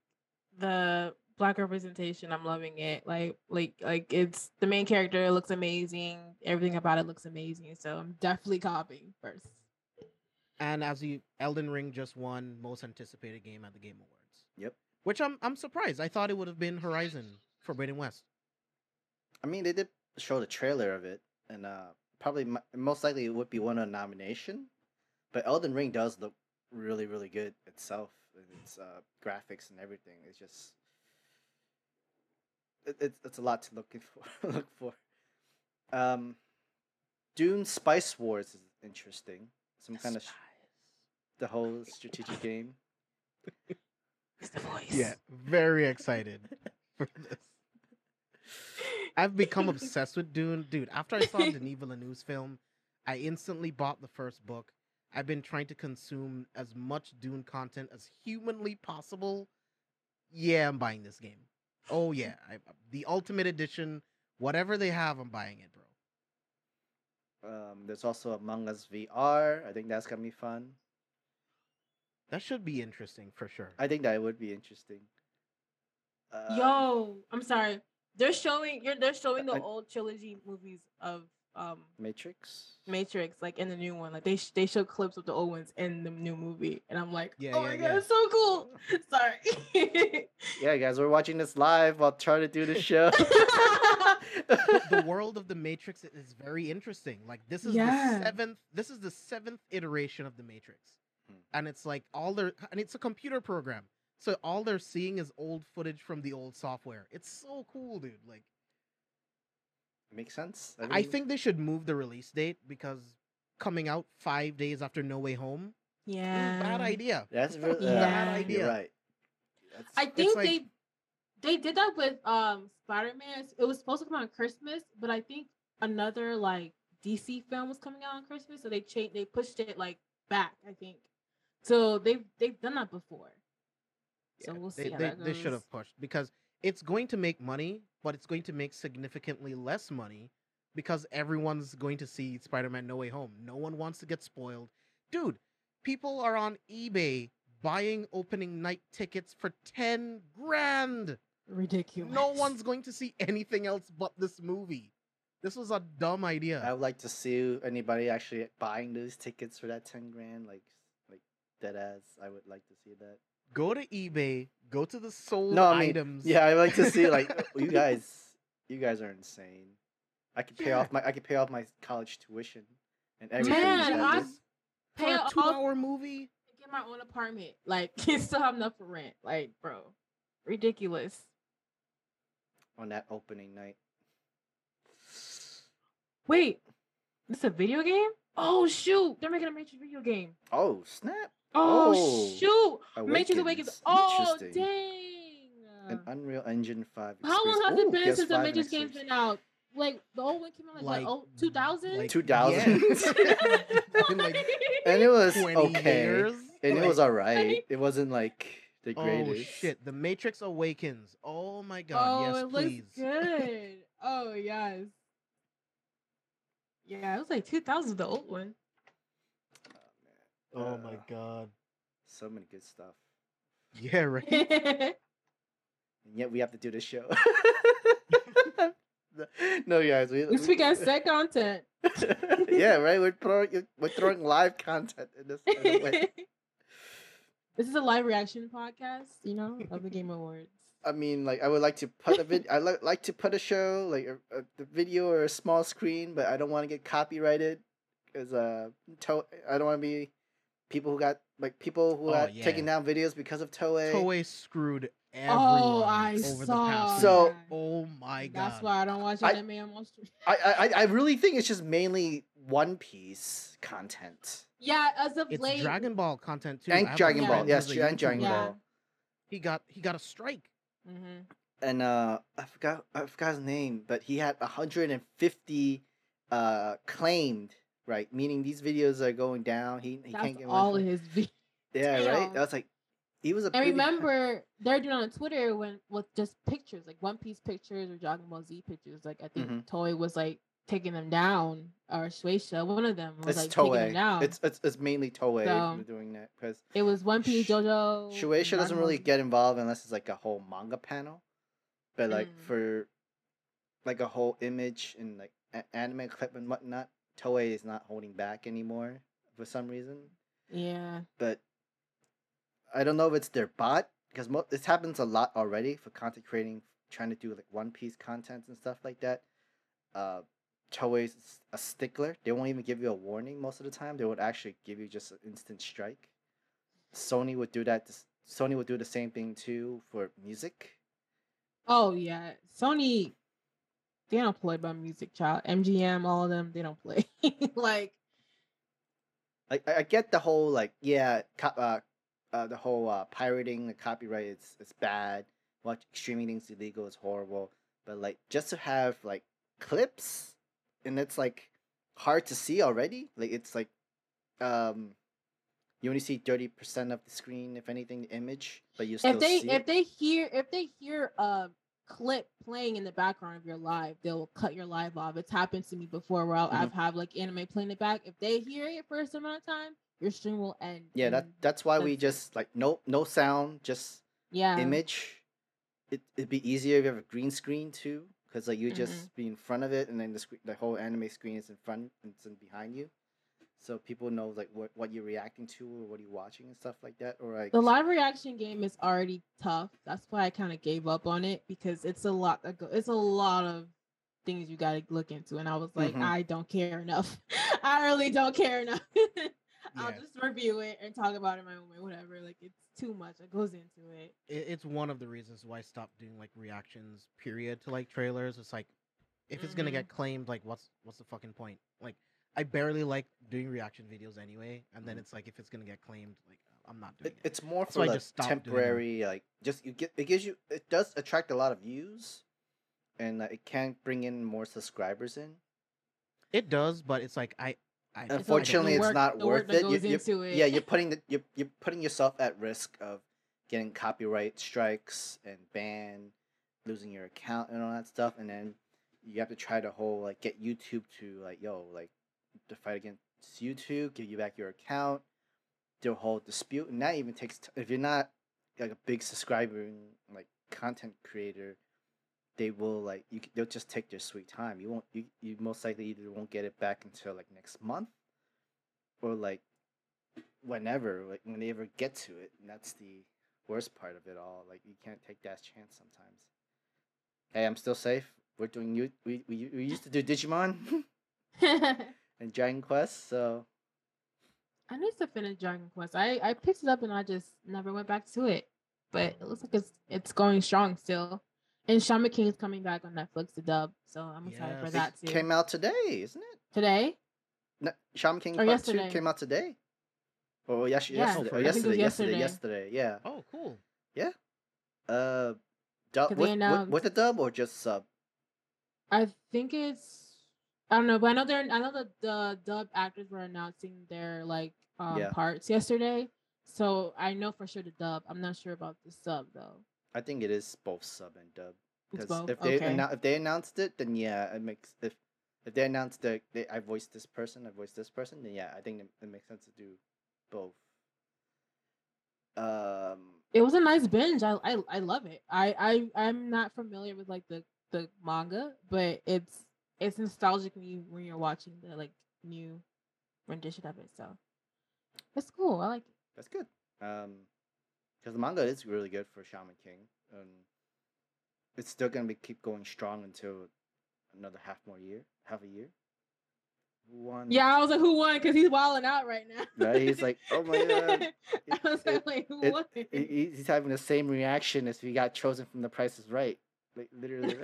the Black representation, I'm loving it. Like it's the main character, it looks amazing. Everything about it looks amazing. So I'm definitely copying first. And Elden Ring just won most anticipated game at the Game Awards. Yep. Which I'm surprised. I thought it would have been Horizon Forbidden West. I mean, they did show the trailer of it, and probably most likely it would be won a nomination. But Elden Ring does look really, really good itself. Its graphics and everything. It's just it's a lot to look for. Dune Spice Wars is interesting. Some kind of the whole strategic game. It's the voice. Yeah, very excited for this. I've become obsessed with Dune, dude. After I saw Denis Villeneuve's film, I instantly bought the first book. I've been trying to consume as much Dune content as humanly possible. Yeah, I'm buying this game. Oh, yeah. The Ultimate Edition, whatever they have, I'm buying it, bro. There's also Among Us VR. I think that's going to be fun. That should be interesting, for sure. I think that would be interesting. I'm sorry. They're showing the old trilogy movies of Matrix, like in the new one, like they show clips of the old ones in the new movie, and I'm like, oh my god, it's so cool. Sorry. Yeah, guys, we're watching this live while trying to do the show. The world of the Matrix is very interesting. Like this is the seventh iteration of the Matrix, and it's like it's a computer program, so all they're seeing is old footage from the old software. It's so cool, dude. Like. Makes sense. I think they should move the release date because coming out 5 days after No Way Home. Yeah, bad idea. That's bad idea. You're right. I think like... they did that with Spider-Man. It was supposed to come out on Christmas, but I think another like DC film was coming out on Christmas, so they pushed it like back. I think so. They've done that before. So yeah, we'll see. They should have pushed because. It's going to make money, but it's going to make significantly less money because everyone's going to see Spider-Man No Way Home. No one wants to get spoiled. Dude, people are on eBay buying opening night tickets for $10,000. Ridiculous. No one's going to see anything else but this movie. This was a dumb idea. I would like to see anybody actually buying those tickets for that $10,000. Like deadass. I would like to see that. Go to eBay. Go to the sold items. Yeah, I like to see like you guys are insane. I could pay off my college tuition and everything. Man, I pay for a 2-hour movie. Get my own apartment. Like, can't still have enough for rent. Like, bro, ridiculous. On that opening night. Wait, this is a video game? Oh shoot! They're making a Matrix video game. Oh snap! Oh, shoot! Matrix Awakens. Oh, dang! An Unreal Engine 5 experience. How long has it been since the Matrix game's been out? Like, the old one came out like 2000? Like 2000. Yeah. And it was okay. Years. And it was alright. It wasn't like the greatest. Oh, shit. The Matrix Awakens. Oh, my God. Oh, yes, please. Oh, it looks good. Oh, yes. Yeah, it was like 2000, the old one. Oh my God. So many good stuff. Yeah, right. And yet we have to do this show. No, guys. We speak on set content. Yeah, right? We're throwing live content in this kind of way. This is a live reaction podcast, you know, of the Game Awards. I mean, like, I would like to put a video. I like to put a show, like a video or a small screen, but I don't want to get copyrighted. Because I don't want to be people who got taking down videos because of Toei. Toei screwed everyone over the past. So, oh my God, that's why I don't watch anime on Monster. I really think it's just mainly One Piece content. Yeah, as of late, it's Dragon Ball content too. And Dragon Ball, yes, and Dragon Ball. He got a strike. Mm-hmm. And I forgot his name, but he had 150 claimed. Right, meaning these videos are going down. He can't get all of his videos. Yeah, damn. Right. That's like he was a. I remember they're doing on Twitter with just pictures, like One Piece pictures or Dragon Ball Z pictures. Like I think Toei was like taking them down, or Shueisha, one of them was taking them down. It's mainly Toei doing that because it was One Piece, JoJo. Shueisha doesn't really get involved unless it's like a whole manga panel, but like for like a whole image and like anime clip and whatnot. Toei is not holding back anymore for some reason. Yeah. But I don't know if it's their bot because this happens a lot already for content creating, trying to do like One Piece content and stuff like that. Toei's a stickler. They won't even give you a warning most of the time. They would actually give you just an instant strike. Sony would do that. Sony would do the same thing too for music. Oh, yeah. Sony... They don't play by music, child. MGM, all of them, they don't play. Like I get the whole pirating, the copyright it's bad. Streaming things illegal is horrible. But like just to have like clips, and it's like hard to see already. Like it's like you only see 30% of the screen, if anything, the image. But you still see it. If they hear clip playing in the background of your live, they'll cut your live off. It's happened to me before where I've had like anime playing it back. If they hear it for a certain amount of time, your stream will end. Yeah, that's why we just like no sound, just image. It'd be easier if you have a green screen too, because like you just be in front of it, and then the whole anime screen is in front and it's in behind you, so people know like what you're reacting to or what you're watching and stuff like that. Or like the live reaction game is already tough. That's why I kind of gave up on it, because it's a lot. It's a lot of things you got to look into, and I was like, I don't care enough. I really don't care enough. I'll just review it and talk about it my own way, whatever. Like, it's too much. It goes into it. It's one of the reasons why I stopped doing, like, reactions, period, to, like, trailers. It's like, if it's going to get claimed, like, what's the fucking point? Like, I barely like doing reaction videos anyway. And then it's like, if it's going to get claimed, like, I'm not doing it. It's more for, like, temporary, like, just, you get, it gives you, it does attract a lot of views. And it can bring in more subscribers in. It does, but it's like, unfortunately, it's not worth it. Yeah, you're putting yourself at risk of getting copyright strikes and ban, losing your account and all that stuff, and then you have to try to get YouTube to to fight against YouTube, give you back your account, do a whole dispute, and that even takes if you're not like a big subscribing content creator. They will they'll just take their sweet time. You most likely either won't get it back until next month, or whenever when they ever get to it. And that's the worst part of it all. You can't take that chance sometimes. Hey, I'm still safe. We're doing we used to do Digimon and Dragon Quest, so I need to finish Dragon Quest. I picked it up and I just never went back to it. But it looks like it's going strong still. And Shaman King is coming back on Netflix, the dub. So I'm excited for that too. It came out today, isn't it? Today? No, Shaman King Part 2 came out today. Oh, yesterday. Yeah. Oh, cool. Yeah. Dub. With the dub or just sub? I think I don't know, but I know that the dub actors were announcing their parts yesterday. So I know for sure the dub. I'm not sure about the sub though. I think it is both sub and dub. Because if they announced it, then yeah, it makes if they announced I voiced this person, then yeah, I think it makes sense to do both. It was a nice binge. I love it. I'm not familiar with the manga, but it's nostalgic when you're watching the new rendition of it. So that's cool. I like it. That's good. Because the manga is really good for Shaman King, and it's still gonna keep going strong until another half a year. Who won? Yeah, I was like, who won? Because he's wilding out right now. Right? He's like, oh my god! Who won? He's having the same reaction as if he got chosen from The Price Is Right. Like literally.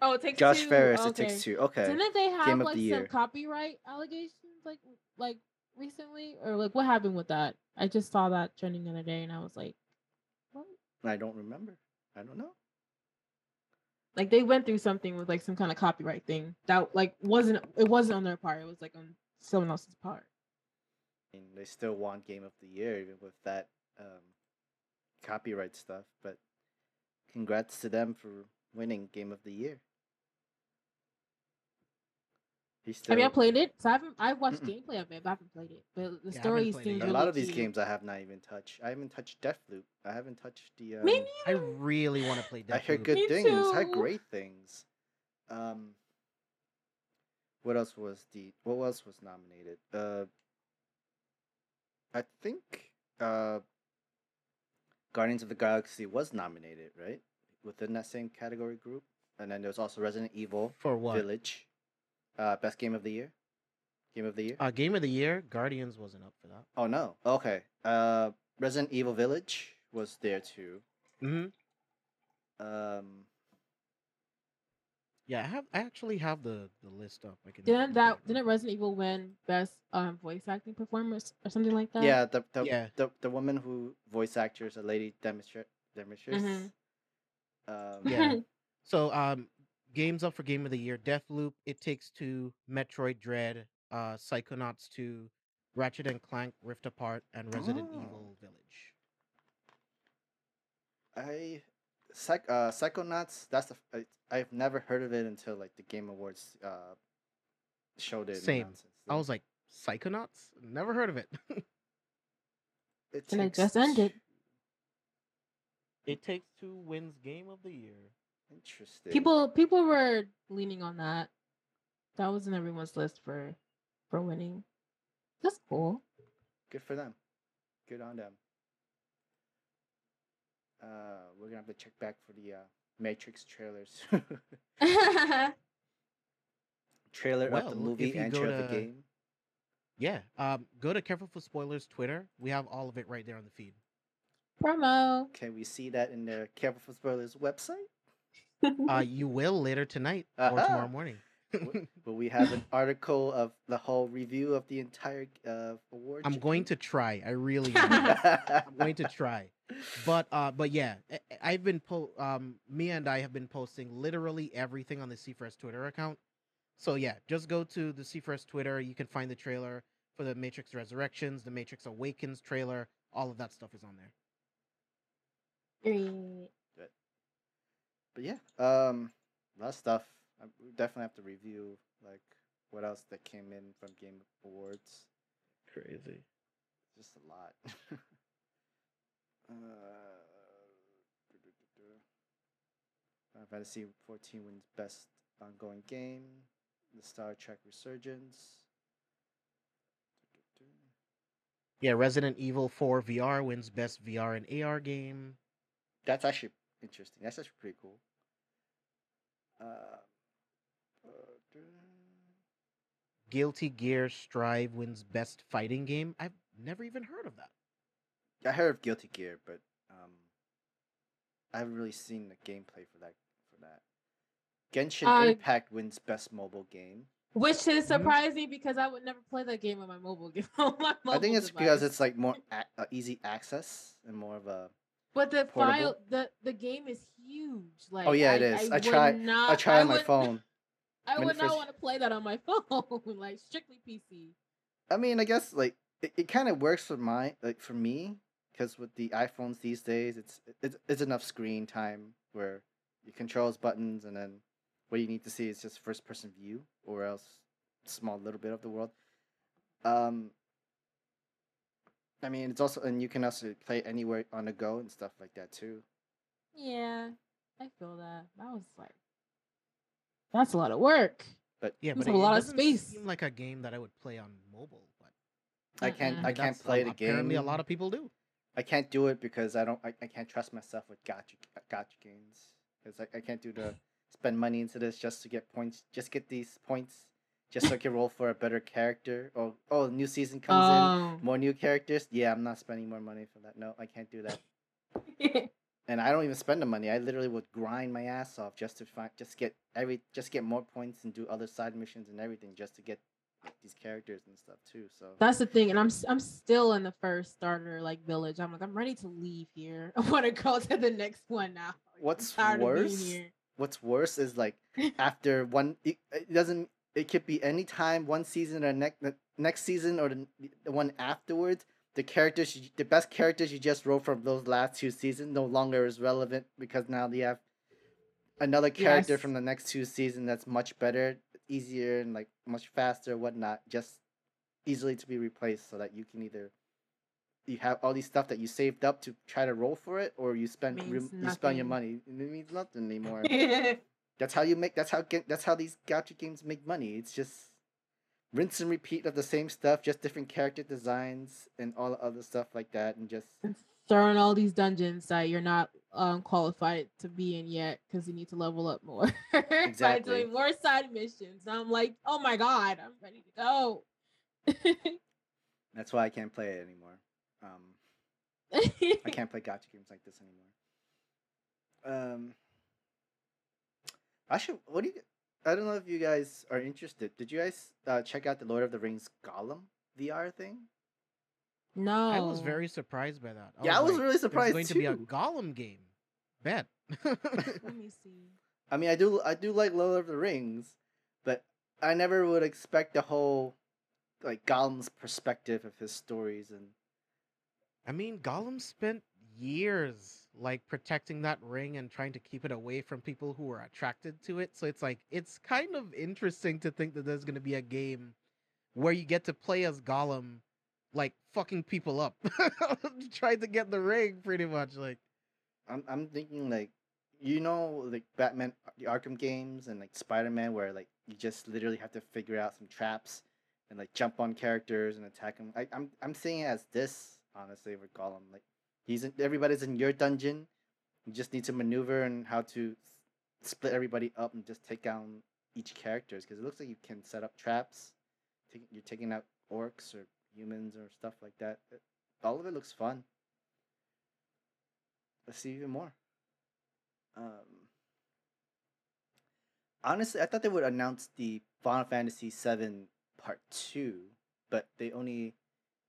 Oh, it takes Josh two. Ferris. Okay. It takes two. Okay. Didn't they have some copyright allegations recently, or what happened with that? I just saw that trending the other day, and I was like, "What?" I don't remember. I don't know. They went through something with some kind of copyright thing that wasn't on their part. It was on someone else's part. And they still won Game of the Year even with that copyright stuff. But congrats to them for winning Game of the Year. I played it, so I've watched gameplay of it, but I haven't played it. But the story seems really a lot of these games I have not even touched. I haven't touched Deathloop. I haven't touched the... Me neither. I really want to play Deathloop. I hear good things. I heard great things. What else was nominated? I think Guardians of the Galaxy was nominated, right? Within that same category group. And then there's also Resident Evil for what? Village. Best game of the year? Game of the year? Guardians wasn't up for that. Oh, no. Okay. Resident Evil Village was there, too. Mm-hmm. Yeah, I actually have the list up. Didn't Resident Evil win best voice acting performance or something like that? Yeah, the woman who voice actors, a lady demonstrates. Mm-hmm. Yeah. So, games up for Game of the Year: Deathloop, It Takes Two, Metroid Dread, Psychonauts 2, Ratchet and Clank Rift Apart, and Resident Evil Village. Psychonauts. I've never heard of it until the Game Awards showed it. Same. I was like, Psychonauts? Never heard of it. It just ended. It Takes Two wins Game of the Year. Interesting. People were leaning on that. That was in everyone's list for winning. That's cool. Good for them. Good on them. We're gonna have to check back for the Matrix trailers. Trailer of the movie and trailer of the game. Yeah. Go to Careful for Spoilers Twitter. We have all of it right there on the feed. Promo. Can we see that in the Careful for Spoilers website? You will later tonight or tomorrow morning. But we have an article of the whole review of the entire award. I'm going to try. I really am. I'm going to try. But yeah, I've been me and I have been posting literally everything on the C4S Twitter account. So yeah, just go to the C4S Twitter. You can find the trailer for the Matrix Resurrections, the Matrix Awakens trailer. All of that stuff is on there. Good. But yeah, a lot of stuff. We definitely have to review like what else that came in from Game Awards. Crazy, just a lot. Fantasy 14 wins best ongoing game. The Star Trek Resurgence. Yeah, Resident Evil 4 VR wins best VR and AR game. That's actually interesting. That's actually pretty cool. Guilty Gear Strive wins best fighting game. I've never even heard of that. I heard of Guilty Gear, but I haven't really seen the gameplay for that. Genshin Impact wins best mobile game, which is surprising because I would never play that game on my mobile game. I think it's device. Because it's like more easy access and more of a. But the portable. File, the game is huge. Like, oh yeah, it is. I try on my phone. I would not want to play that on my phone, like strictly PC. I mean, I guess like it kind of works for me, because with the iPhones these days, it's enough screen time where you controls buttons, and then what you need to see is just first person view, or else small little bit of the world. I mean, it's also, and you can also play anywhere on the go and stuff like that too. Yeah, I feel that. That was like, that's a lot of work. But yeah, but a lot of space. Seem like a game that I would play on mobile, but I can't play the game. Apparently, a lot of people do. I can't do it because I can't trust myself with gacha games, because I can't do the spend money into this just to get points, just get these points. Just so I can roll for a better character. Oh, new season comes in. More new characters. Yeah, I'm not spending more money for that. No, I can't do that. And I don't even spend the money. I literally would grind my ass off just to get more points and do other side missions and everything just to get these characters and stuff too. So that's the thing. And I'm still in the first starter like village. I'm like, I'm ready to leave here. I want to go to the next one now. What's worse is like after one, it doesn't. It could be any time, one season or next season or the one afterwards. The best characters you just wrote from those last two seasons no longer is relevant because now they have another character from the next two seasons that's much better, easier, and like much faster, whatnot, just easily to be replaced. So that you can either you have all these stuff that you saved up to try to roll for it, or you spend your money. It means nothing anymore. That's how these gacha games make money. It's just rinse and repeat of the same stuff, just different character designs and all the other stuff like that, and just throwing all these dungeons that you're not qualified to be in yet because you need to level up more. Exactly. By doing more side missions. I'm like, oh my god, I'm ready to go. That's why I can't play it anymore. I can't play gacha games like this anymore. Actually, I don't know if you guys are interested. Did you guys check out the Lord of the Rings Gollum VR thing? No. I was very surprised by that. I was really surprised too. It's going to be a Gollum game. Bet. Let me see. I mean, I do like Lord of the Rings, but I never would expect the whole, like, Gollum's perspective of his stories. And I mean, Gollum spent years like protecting that ring and trying to keep it away from people who were attracted to it. So it's like, it's kind of interesting to think that there's going to be a game where you get to play as Gollum, like fucking people up, trying to get the ring pretty much. Like I'm thinking like you know, like Batman, the Arkham games, and like Spider-Man, where like you just literally have to figure out some traps and like jump on characters and attack them. I'm seeing it as this, honestly, with Gollum. Like everybody's in your dungeon. You just need to maneuver and how to split everybody up and just take down each character, because it looks like you can set up traps. You're taking out orcs or humans or stuff like that. All of it looks fun. Let's see even more. Honestly, I thought they would announce the Final Fantasy VII Part 2, but they only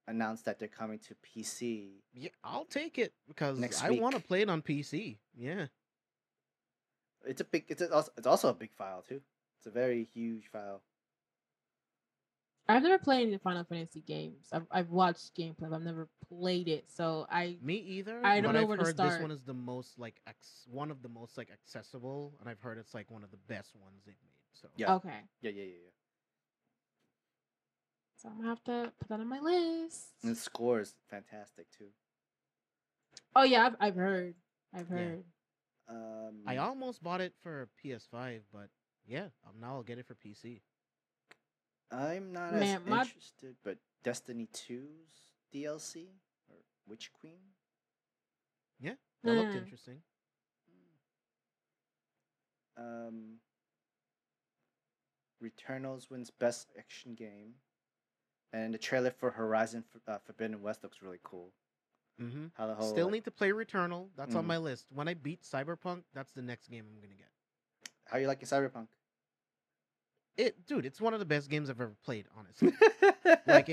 announced that they're coming to PC. Yeah, I'll take it, because I want to play it on PC. Yeah. It's also a big file, too. It's a very huge file. I've never played any Final Fantasy games. I've watched gameplay, but I've never played it. So me either. I don't know where to start. This one is the most one of the most like accessible, and I've heard it's like one of the best ones they've made. So yeah. Okay. Yeah. So I'm gonna have to put that on my list. And the score is fantastic too. Oh yeah, I've heard. Yeah. I almost bought it for PS5, but yeah, now I'll get it for PC. I'm not as interested, but Destiny 2's DLC or Witch Queen. Yeah, that looked interesting. Returnals wins Best Action Game, and the trailer for Horizon Forbidden West looks really cool. Mm-hmm. Still need to play Returnal. That's on my list. When I beat Cyberpunk, that's the next game I'm gonna get. How you liking Cyberpunk? Dude, it's one of the best games I've ever played, honestly. Like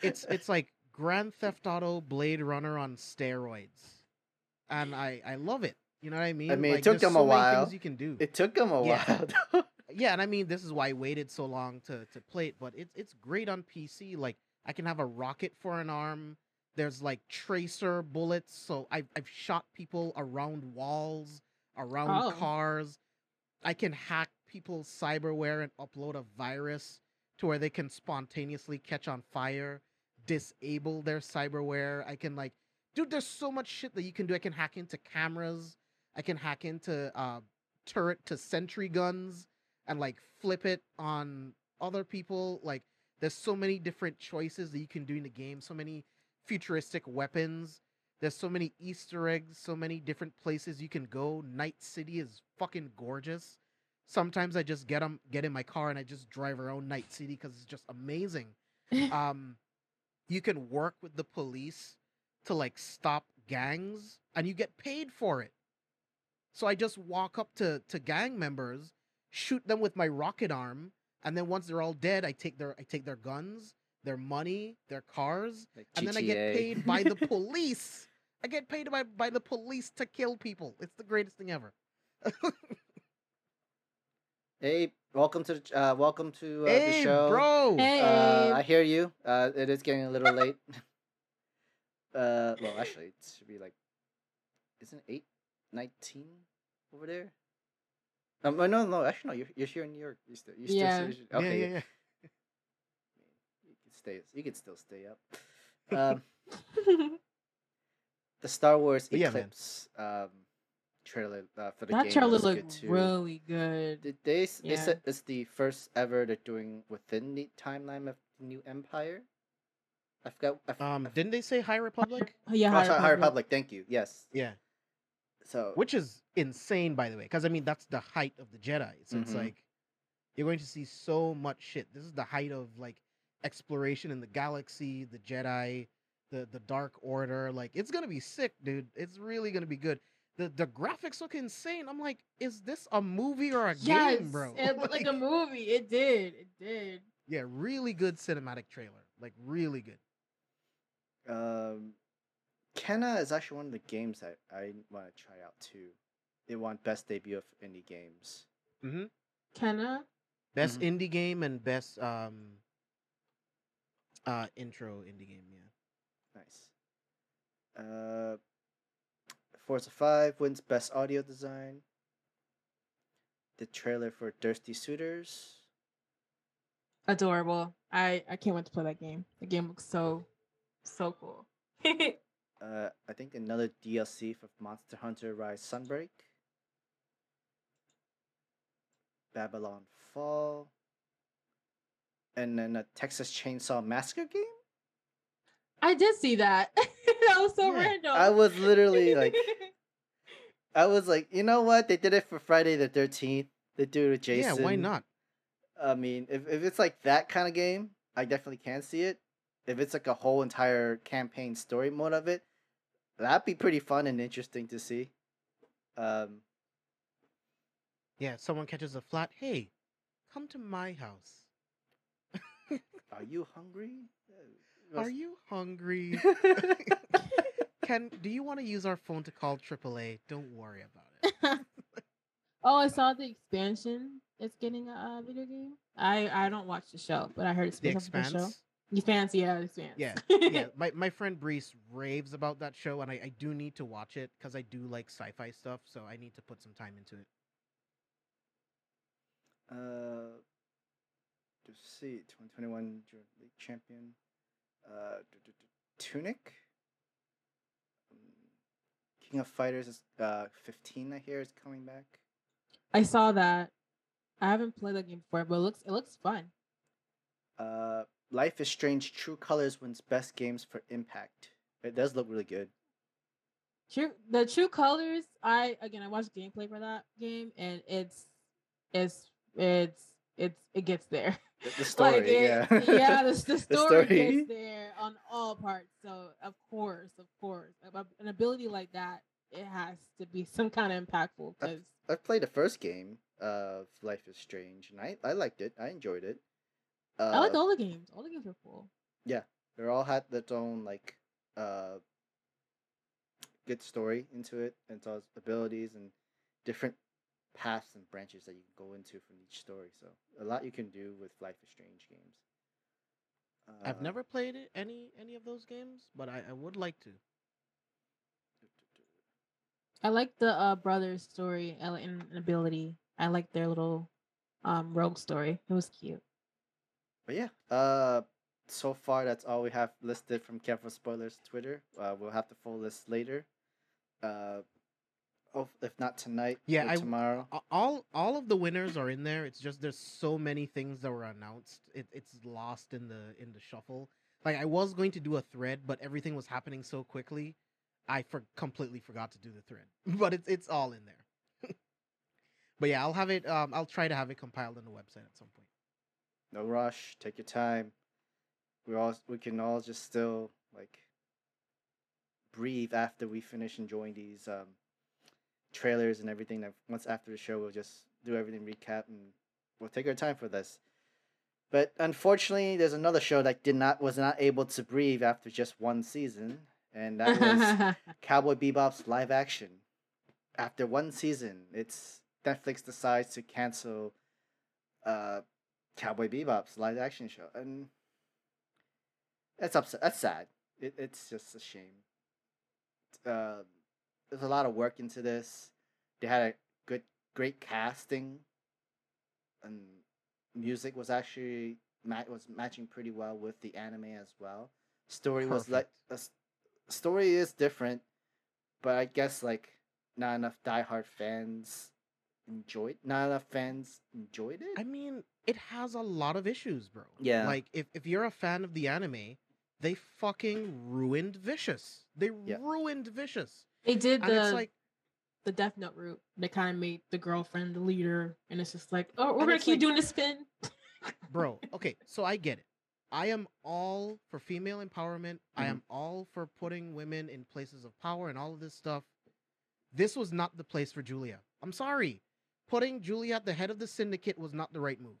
it's like Grand Theft Auto Blade Runner on steroids, and I love it. You know what I mean? I mean, like, it took them a while. Things you can do. It took them a while. Yeah, and I mean, this is why I waited so long to play it. But it's great on PC. Like I can have a rocket for an arm. There's like tracer bullets, so I've shot people around walls, around cars. I can hack people's cyberware and upload a virus to where they can spontaneously catch on fire, disable their cyberware. I can dude, there's so much shit that you can do. I can hack into cameras. I can hack into turret to sentry guns and flip it on other people. Like there's so many different choices that you can do in the game. So many futuristic weapons. There's so many Easter eggs, so many different places you can go. Night City is fucking gorgeous. Sometimes I just get in my car and I just drive around Night City because it's just amazing. You can work with the police to stop gangs, and you get paid for it. So I just walk up to gang members, shoot them with my rocket arm, and then once they're all dead, I take their guns, their money, their cars, and then I get paid by the police. I get paid by the police to kill people. It's the greatest thing ever. Hey, welcome to the show, bro. Hey. I hear you. It is getting a little late. Well, actually, it should be isn't 8:19 over there? No. Actually, no. You're here in New York. You're still okay. Yeah. You can still stay up. The Star Wars Eclipse. Yeah, trailer for the game trailer looked really good. They said it's the first ever they're doing within the timeline of the New Empire. I forgot. Didn't they say High Republic? Yeah, High Republic. Thank you. Yes. Yeah. So, which is insane, by the way, because I mean that's the height of the Jedi. So it's you're going to see so much shit. This is the height of exploration in the galaxy, the Jedi, the Dark Order. It's gonna be sick, dude. It's really gonna be good. The graphics look insane. I'm like, is this a movie or a game, bro? It looked like a movie. It did. Yeah, really good cinematic trailer. Really good. Kenna is actually one of the games that I want to try out, too. They won Best Debut of Indie Games. Mm-hmm. Kenna? Best Indie Game and Best Intro Indie Game, yeah. Nice. Forza 5 wins Best Audio Design. The trailer for Thirsty Suitors. Adorable. I can't wait to play that game. The game looks so cool. I think another DLC for Monster Hunter Rise Sunbreak. Babylon Fall, and then a Texas Chainsaw Massacre game. I did see that. That was so random. I was literally like, I was like, you know what? They did it for Friday the 13th. They do it with Jason. Yeah, why not? I mean, if it's like that kind of game, I definitely can see it. If it's like a whole entire campaign story mode of it, that'd be pretty fun and interesting to see. Yeah, someone catches a flat. Hey, come to my house. Are you hungry? Are you hungry? Do you want to use our phone to call AAA? Don't worry about it. Oh, I saw the expansion. It's getting a video game. I don't watch the show, but I heard it's based on the show. You fancy how it expands. Yeah, yeah. My friend Brees raves about that show, and I do need to watch it because I do like sci-fi stuff, so I need to put some time into it. Just see, 2021 League champion. Tunic. King of Fighters is 15. I hear is coming back. I saw that. I haven't played that game before, but it looks fun. Life is Strange True Colors wins Best Games for Impact. It does look really good. The True Colors, I watched gameplay for that game, and it gets there. The story, like the story gets there on all parts. So of course, an ability like that, it has to be some kind of impactful. Because I played the first game of Life is Strange, and I liked it. I enjoyed it. I like all the games. All the games are cool. Yeah, they all had their own good story into it, and so abilities and different paths and branches that you can go into from each story. So a lot you can do with Life is Strange games. I've never played any of those games, but I would like to. I like the brother's story and ability. I like their little rogue story. It was cute. But yeah, so far that's all we have listed from Careful Spoilers Twitter. We'll have the full list later. If not tonight, tomorrow. All of the winners are in there. It's just there's so many things that were announced. It's lost in the shuffle. Like I was going to do a thread, but everything was happening so quickly, I completely forgot to do the thread. But it's all in there. But yeah, I'll have it. I'll try to have it compiled on the website at some point. No rush. Take your time. We can all just still breathe after we finish enjoying these trailers and everything. That once after the show, we'll just do everything recap and we'll take our time for this. But unfortunately, there's another show that was not able to breathe after just one season, and that was Cowboy Bebop's live action. After one season, Netflix decides to cancel. Cowboy Bebop's live action show, and that's upset. That's sad. It's just a shame. There's a lot of work into this. They had a great casting, and music was actually matching pretty well with the anime as well. Story Perfect. Was like a story is different, but I guess not enough diehard fans enjoyed. Not enough fans enjoyed it. I mean, it has a lot of issues, bro. Yeah. If you're a fan of the anime, they fucking ruined Vicious. They did, and the Death Note route. They kind of made the girlfriend the leader, and it's just like, oh, we're gonna keep doing this spin. Bro, okay, so I get it. I am all for female empowerment. Mm-hmm. I am all for putting women in places of power and all of this stuff. This was not the place for Julia. I'm sorry. Putting Julia at the head of the syndicate was not the right move.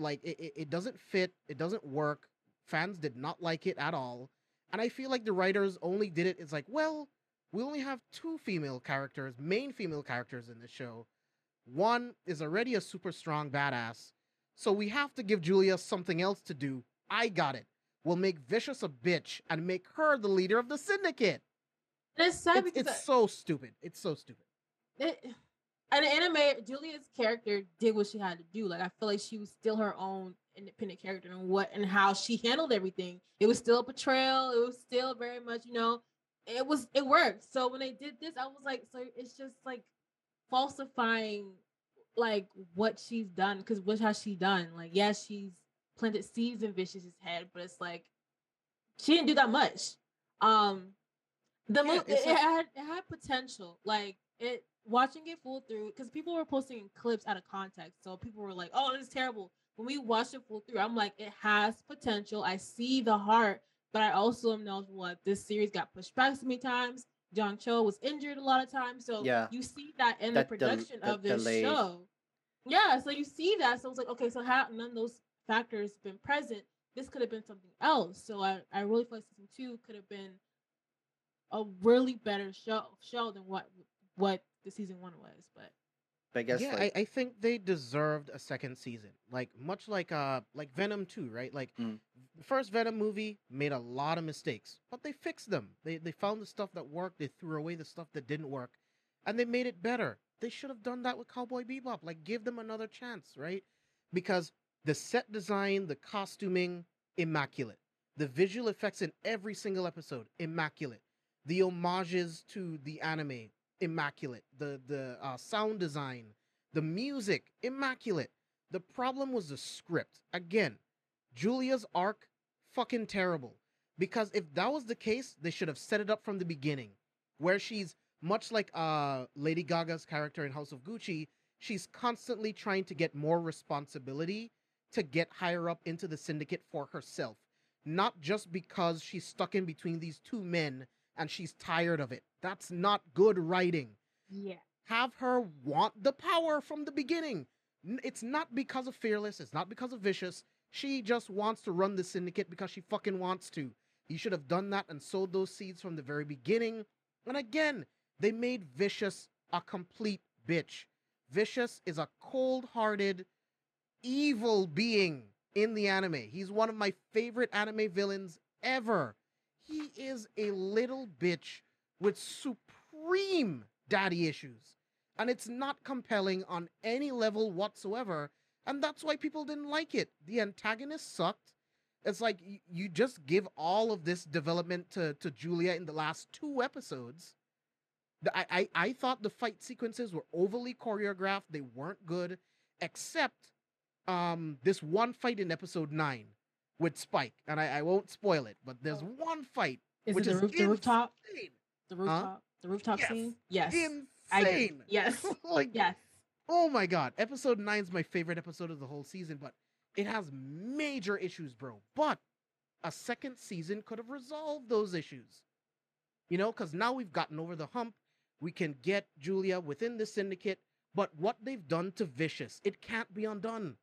It doesn't fit. It doesn't work. Fans did not like it at all. And I feel like the writers only did it. It's like, well, we only have two main female characters in this show. One is already a super strong badass. So we have to give Julia something else to do. I got it. We'll make Vicious a bitch and make her the leader of the syndicate. It's so stupid. It's so stupid. In the anime, Julia's character did what she had to do. I feel like she was still her own independent character, and how she handled everything. It was still a portrayal. It was still very much, it worked. So when they did this, I was like, so it's just falsifying like what she's done, because what has she done? Like, yes, she's planted seeds in Vicious's head, but it's like she didn't do that much. It had potential. Like, it watching it full through, because people were posting clips out of context, so people were like, "Oh, this is terrible." When we watched it full through, I'm like, it has potential. I see the heart, but I also am knowledgeable that this series got pushed back so many times. John Cho was injured a lot of times, so you see that in the production of this show. Yeah, so you see that. So I was like, okay, so had none of those factors been present, this could have been something else. So I really feel like season 2 could have been a really better show than what the season 1 was. But I guess I think they deserved a second season. Like, much like Venom 2, right? Like, the first Venom movie made a lot of mistakes, but they fixed them. They found the stuff that worked, they threw away the stuff that didn't work, and they made it better. They should have done that with Cowboy Bebop. Like, give them another chance, right? Because the set design, the costuming, immaculate. The visual effects in every single episode, immaculate. The homages to the anime, immaculate. The sound design, the music, immaculate. The problem was the script. Again, Julia's arc, fucking terrible. Because if that was the case, they should have set it up from the beginning, where she's much like Lady Gaga's character in House of Gucci. She's constantly trying to get more responsibility to get higher up into the syndicate for herself, not just because she's stuck in between these two men and she's tired of it. That's not good writing. Yeah. Have her want the power from the beginning. It's not because of Fearless. It's not because of Vicious. She just wants to run the syndicate because she fucking wants to. You should have done that and sowed those seeds from the very beginning. And again, they made Vicious a complete bitch. Vicious is a cold-hearted, evil being in the anime. He's one of my favorite anime villains ever. He is a little bitch with supreme daddy issues. And it's not compelling on any level whatsoever. And that's why people didn't like it. The antagonist sucked. It's like you just give all of this development to Julia in the last 2 episodes. I thought the fight sequences were overly choreographed. They weren't good, except this one fight in episode 9 with Spike. And I won't spoil it, but there's one fight. Is it the rooftop scene? Yes. Insane. Yes. Like, yes. Oh my God. Episode 9 is my favorite episode of the whole season, but it has major issues, bro. But a second season could have resolved those issues. You know, because now we've gotten over the hump. We can get Julia within the syndicate, but what they've done to Vicious, it can't be undone.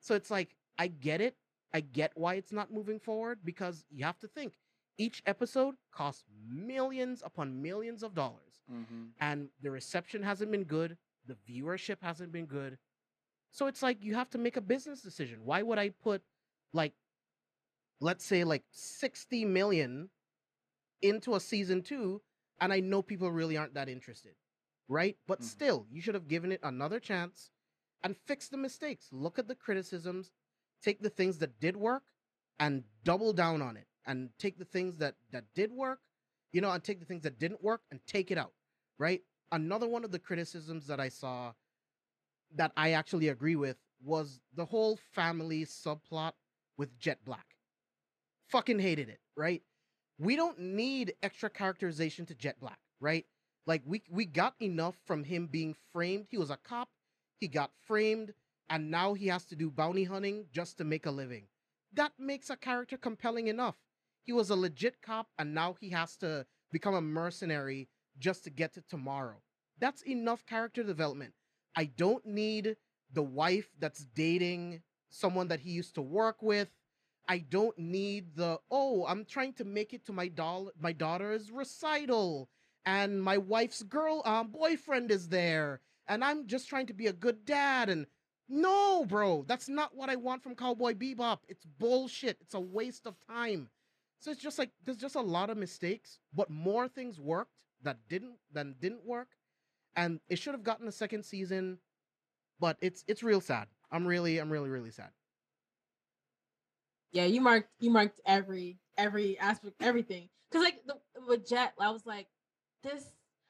So it's like, I get it. I get why it's not moving forward, because you have to think, each episode costs millions upon millions of dollars. Mm-hmm. And the reception hasn't been good. The viewership hasn't been good. So it's like, you have to make a business decision. Why would I put let's say 60 million into a season 2, and I know people really aren't that interested, right? But still, you should have given it another chance and fixed the mistakes. Look at the criticisms, take the things that did work, and double down on it. And take the things that did work, you know, and take the things that didn't work and take it out, right? Another one of the criticisms that I saw that I actually agree with was the whole family subplot with Jet Black. Fucking hated it, right? We don't need extra characterization to Jet Black, right? Like, we got enough from him being framed. He was a cop, he got framed, and now he has to do bounty hunting just to make a living. That makes a character compelling enough. He was a legit cop, and now he has to become a mercenary just to get to tomorrow. That's enough character development. I don't need the wife that's dating someone that he used to work with. I don't need I'm trying to make it to my daughter's recital, and my wife's boyfriend is there, and I'm just trying to be a good dad. And no, bro, that's not what I want from Cowboy Bebop. It's bullshit. It's a waste of time. So it's just like, there's just a lot of mistakes, but more things worked than didn't work. And it should have gotten a second season, but it's real sad. I'm really sad. Yeah, you marked every aspect, everything. Because with Jet, I was like,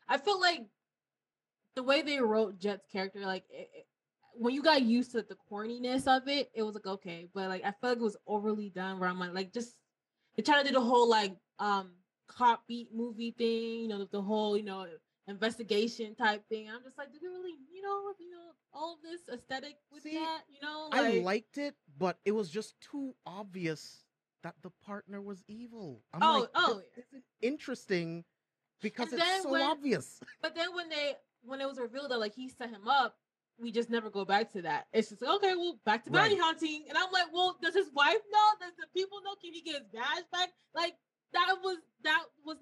I felt like the way they wrote Jet's character, like it, when you got used to the corniness of it, it was like, okay. But like, I felt like it was overly done where I'm like just, they try to do the whole like cop beat movie thing, you know, the whole, you know, investigation type thing. I'm just like, did it really, you know, all of this aesthetic with that, you know? Like, I liked it, but it was just too obvious that the partner was evil. I'm this isn't interesting because it's so obvious. But then when it was revealed that like he set him up, we just never go back to that. It's just like, okay, well, back to bounty hunting. And I'm like, well, does his wife know? Does the people know? Can he get his badge back? Like, that was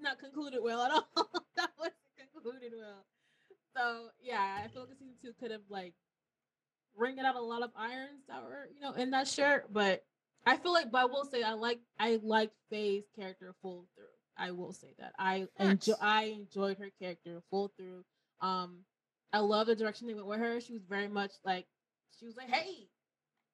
not concluded well at all. That wasn't concluded well. So yeah, I feel like the season 2 could have like wringed out a lot of irons that were, you know, in that shirt. But I feel like, but I will say I liked Faye's character full through. I will say that I enjoyed her character full through. I love the direction they went with her. She was very much like, she was like, hey,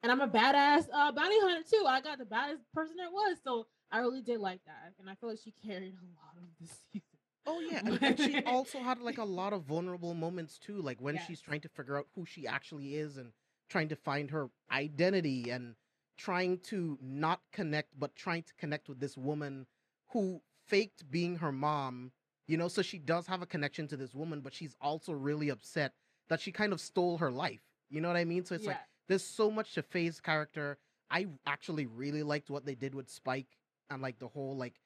and I'm a badass bounty hunter too. I got the baddest person there was. So I really did like that. And I feel like she carried a lot of this season. Oh, yeah. And she also had like a lot of vulnerable moments too. Like when she's trying to figure out who she actually is and trying to find her identity and trying to not connect, but trying to connect with this woman who faked being her mom. You know, so she does have a connection to this woman, but she's also really upset that she kind of stole her life. You know what I mean? So it's like, there's so much to Faye's character. I actually really liked what they did with Spike and like the whole like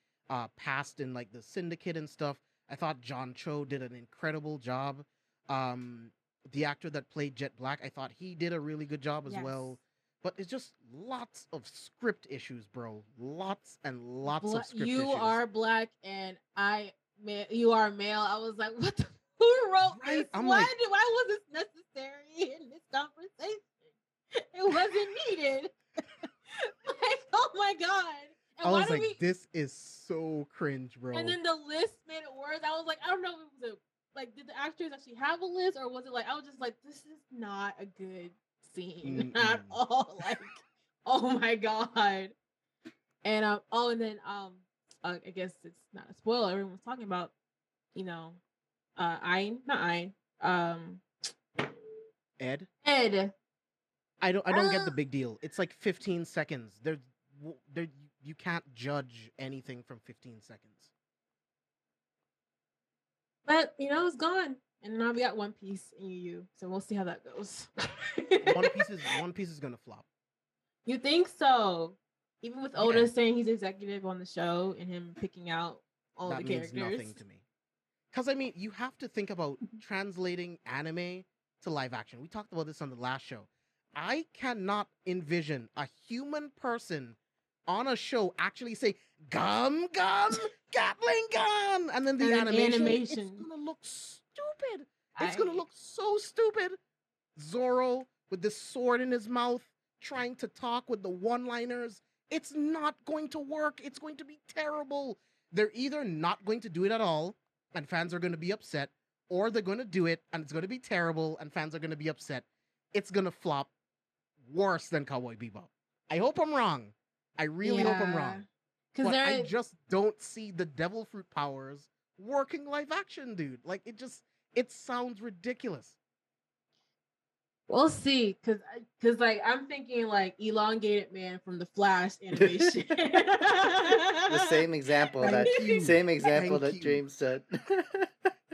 past and like the syndicate and stuff. I thought John Cho did an incredible job. The actor that played Jet Black, I thought he did a really good job as well. But it's just lots of script issues, bro. Lots and lots of script issues. You are black and you are male. I was like, what the, who wrote this? Why was this necessary in this conversation? It wasn't needed. Like, oh my God. And I was like, this is so cringe, bro. And then the list made it worse. I was like, I don't know if it was did the actors actually have a list? Or was it like, I was just like, this is not a good scene at all. Like, oh my God. And, I guess it's not a spoiler. Everyone was talking about, you know, Ed. I don't get the big deal. It's like 15 seconds. You can't judge anything from 15 seconds. But you know, it's gone, and now we got One Piece in UU. So we'll see how that goes. One Piece is gonna flop. You think so? Even with Oda saying he's executive on the show and him picking out all the characters. That means nothing to me. Because, I mean, you have to think about translating anime to live action. We talked about this on the last show. I cannot envision a human person on a show actually say, gum, Gatling gun! And then the animation. It's going to look stupid. It's going to look so stupid. Zoro with the sword in his mouth trying to talk with the one-liners. It's not going to work. It's going to be terrible. They're either not going to do it at all, and fans are going to be upset, or they're going to do it, and it's going to be terrible, and fans are going to be upset. It's going to flop worse than Cowboy Bebop. I hope I'm wrong. I really hope I'm wrong. But I just don't see the devil fruit powers working live action, dude. Like, it sounds ridiculous. We'll see, cause like I'm thinking like elongated man from the Flash animation. The same example that James said.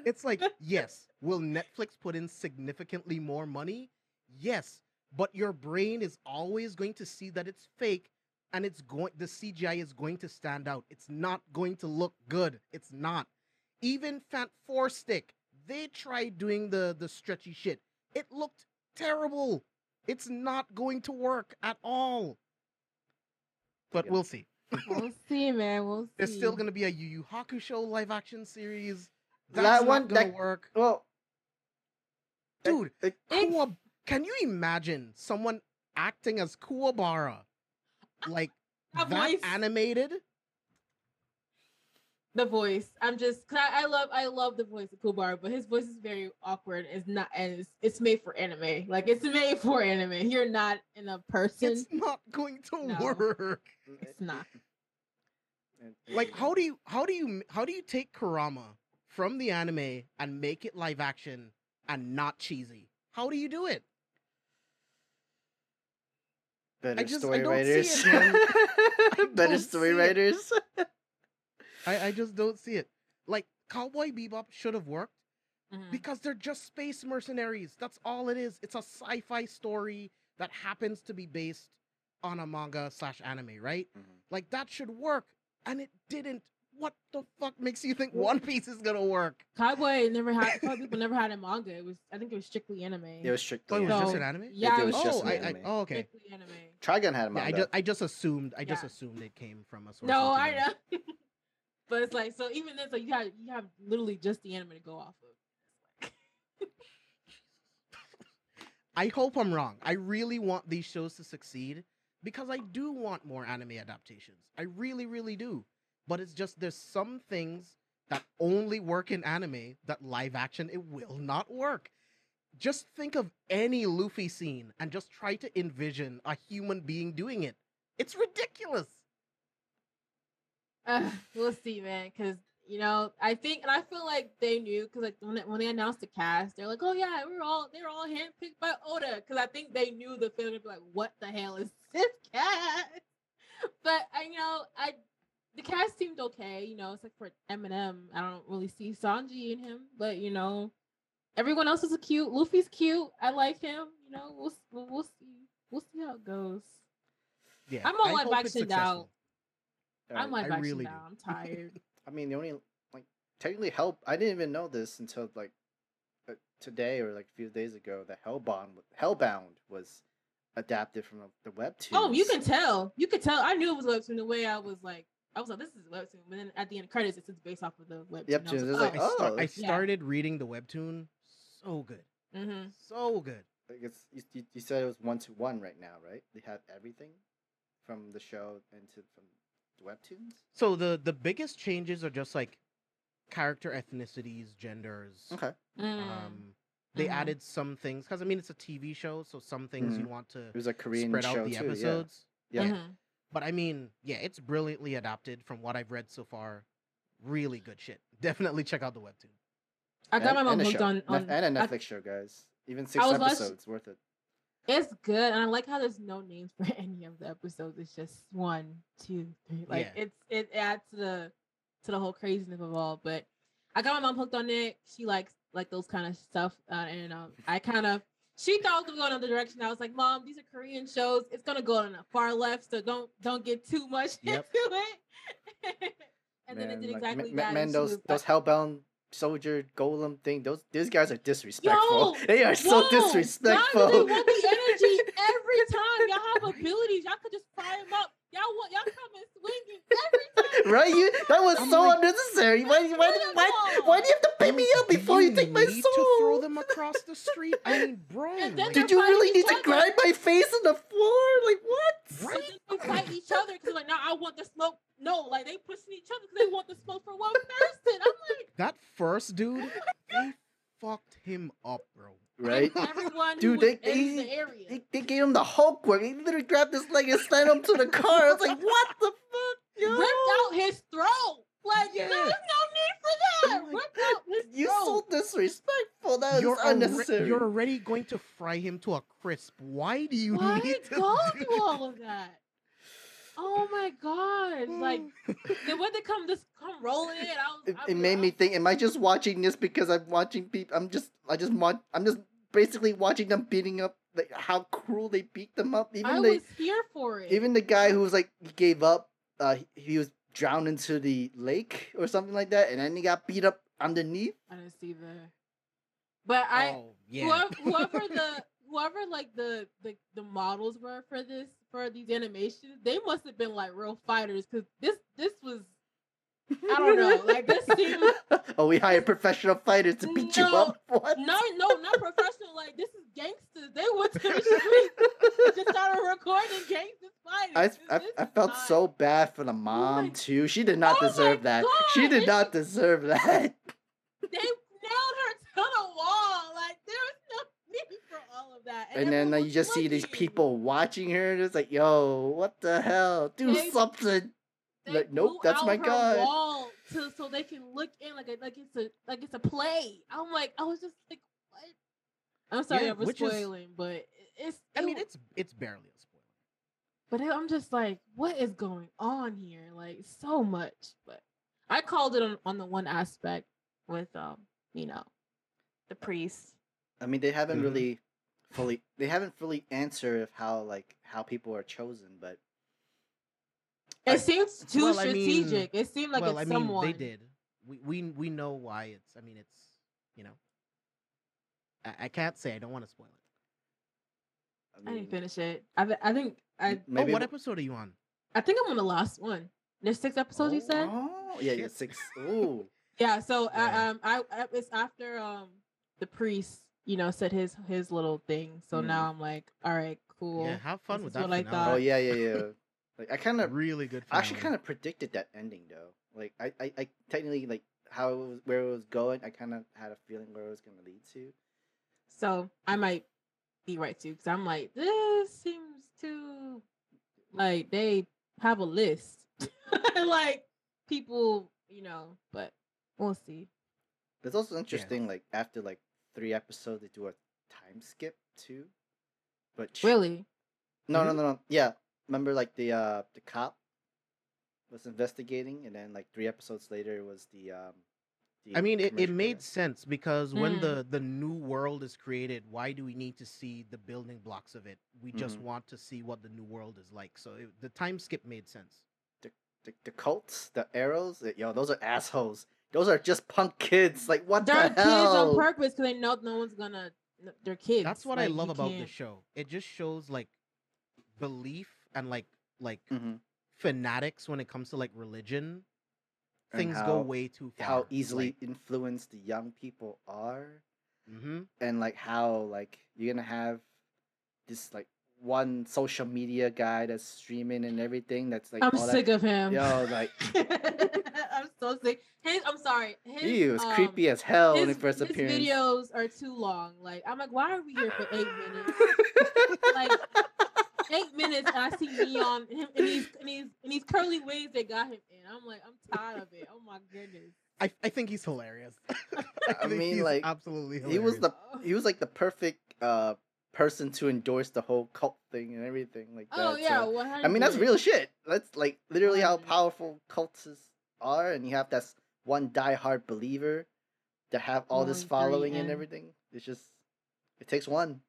It's like, yes, will Netflix put in significantly more money? Yes, but your brain is always going to see that it's fake, and the CGI is going to stand out. It's not going to look good. It's not. Even Fant 4 Stick, they tried doing the stretchy shit. It looked terrible. It's not going to work at all. But we'll see. We'll see, man. We'll see. There's still going to be a Yu Yu Hakusho live action series. That's not going to work. Well, dude, can you imagine someone acting as Kuwabara? Like, that voice. Animated? The voice. I love the voice of Kuwabara, but his voice is very awkward. It's made for anime. Like, it's made for anime. You're not in a person. It's not going to work. It's not. Like, how do you take Kurama from the anime and make it live action and not cheesy? How do you do it? Better story writers. Better story writers. I just don't see it. Like, Cowboy Bebop should have worked because they're just space mercenaries. That's all it is. It's a sci-fi story that happens to be based on a manga/anime, right? Mm-hmm. Like, that should work, and it didn't. What the fuck makes you think One Piece is gonna work? Cowboy people never had a manga. I think it was strictly anime. It was strictly. Oh, it was just an anime. Yeah, it was just an anime. Okay. Strictly anime. Trigun had a manga. Yeah, I just assumed it came from a source. No, I know. But it's like, so even then, so you have literally just the anime to go off of. I hope I'm wrong. I really want these shows to succeed because I do want more anime adaptations. I really, really do. But it's just there's some things that only work in anime that live action, it will not work. Just think of any Luffy scene and just try to envision a human being doing it. It's ridiculous. We'll see, man. Because, you know, I think, and I feel like they knew, because like when they announced the cast, they're like, oh yeah, they were all handpicked by Oda. Because I think they knew the film would be like, what the hell is this cast? But, the cast seemed okay, you know, except for Eminem. I don't really see Sanji in him, but, you know, everyone else is cute. Luffy's cute. I like him. You know, we'll see. We'll see how it goes. Yeah, I'm on live action now. I'm live action now. I'm tired. I mean, the only, like, technically, I didn't even know this until, like, today or, like, a few days ago, that Hellbound was adapted from the webtoon. Oh, you can tell. I knew it was webtoon the way I was like, this is a webtoon. But then at the end of credits, it's based off of the webtoon. Yep, I started reading the webtoon. So good. Mm-hmm. So good. Like, you said it was 1-to-1 right now, right? They had everything from the show from the webtoons? So the biggest changes are just like character ethnicities, genders. Okay. They added some things. Because, I mean, it's a TV show, so some things you want to spread out the episodes. Yeah. Yeah. Mm-hmm. But I mean, yeah, it's brilliantly adapted from what I've read so far. Really good shit. Definitely check out the webtoon. I got my mom hooked on and a Netflix show, guys. Even 6 episodes, worth it. It's good, and I like how there's no names for any of the episodes. It's just 1, 2, 3. Like it adds to the whole craziness of all. But I got my mom hooked on it. She likes those kind of stuff, and I kind of. She thought it was going another direction. I was like, Mom, these are Korean shows. It's going to go on the far left, so don't get too much into it. And then it did exactly that. Man, those Hellbound soldier golem thing, these guys are disrespectful. They are so disrespectful. Y'all want the energy every time. Y'all have abilities. Y'all could just fire them up. Y'all come and swing every time. Right? That was unnecessary. Why do you have to pay me up before you take my soul? To throw them across the street? I mean, bro. Did you really need to grind my face on the floor? Like, what? Right? They fight each other because, like, now I want the smoke. No, like, they pushing each other because they want the smoke for one person. I'm like... That first dude, they fucked him up, bro. Right? Everyone dude, they gave him the Hulk work. He literally grabbed his leg and slammed him to the car. I was like, what the fuck, yo? Ripped out his throat. Like, there's no need for that. Ripped out his throat. You're so disrespectful. That was unnecessary. You're already going to fry him to a crisp. Why do you need to go through all of that? Oh my god! Like, when they come rolling in, it made me think: am I just watching this because I'm watching people? I'm just basically watching them beating up. Like, how cruel they beat them up. I was here for it. Even the guy who was like, he gave up. He was drowned into the lake or something like that, and then he got beat up underneath. I didn't see that. But whoever like the models were for this. For these animations, they must have been like real fighters because this was, I don't know, like this seemed. Oh, we hired professional fighters to beat you up. What? No, not professional. Like, this is gangsters. They went to the street, just started recording gangsters fighting. I felt so bad for the mom too. She did not deserve that. She did not deserve that. They nailed her to the wall. Like, there was no need for all of that. And then you just see these people watching her, and it's like, yo, what the hell? Do something. Like, nope, that's my god. Wall so they can look in like it's a play. I'm like, I was just like, what? I'm sorry, I was spoiling, but it's. I mean, it's barely a spoiler. But I'm just like, what is going on here? Like, so much. But I called it on the one aspect with, you know, the priest. I mean, they haven't really fully, answered how, like, how people are chosen, but. It seems too strategic. It seemed like it's someone. They did. We know why it's, I mean, it's, you know. I can't say. I don't want to spoil it. I didn't finish it. I think I. Maybe what episode are you on? I think I'm on the last one. There's 6 episodes. You said. Oh yeah, yeah, 6. Ooh. Yeah. So yeah. I it's after the priest, you know, said his little thing. So now I'm like, all right, cool. Yeah. Have fun with that. Oh yeah. Like I kind of really good. I actually kind of predicted that ending though. Like I technically like how it was, where it was going. I kind of had a feeling where it was going to lead to. So I might be right too, because I'm like, this seems too like they have a list, like people, you know. But we'll see. It's also interesting, like after like 3 episodes, they do a time skip too. But really, no. Yeah, remember like the cop was investigating, and then like 3 episodes later it was the I mean, it made sense because when the new world is created, why do we need to see the building blocks of it? We just want to see what the new world is like. So the time skip made sense. The cults, the arrows, those are assholes. Those are just punk kids. Like, what the hell? They're kids on purpose because they know no one's gonna... They're kids. That's what I love about the show. It just shows, like, belief and, like fanatics when it comes to, like, religion. Things go way too far. How easily influenced the young people are. Mm-hmm. And, like, how, like, you're going to have this, like, one social media guy that's streaming and everything that's, like... I'm sick of him. Yo, like... I'm so sick. I'm sorry. He was creepy as hell in his first appearance. His videos are too long. Like, I'm like, why are we here for 8 minutes? Like... 8 minutes, and I see Neon him in these curly waves they got him in. I'm like, I'm tired of it. Oh my goodness. I think he's hilarious. I mean, like, absolutely hilarious. He was like the perfect person to endorse the whole cult thing and everything like that. Oh yeah, so, I mean, that's real shit. That's like literally how powerful cultists are, and you have that one diehard believer to have all this following and everything. It's just it takes one.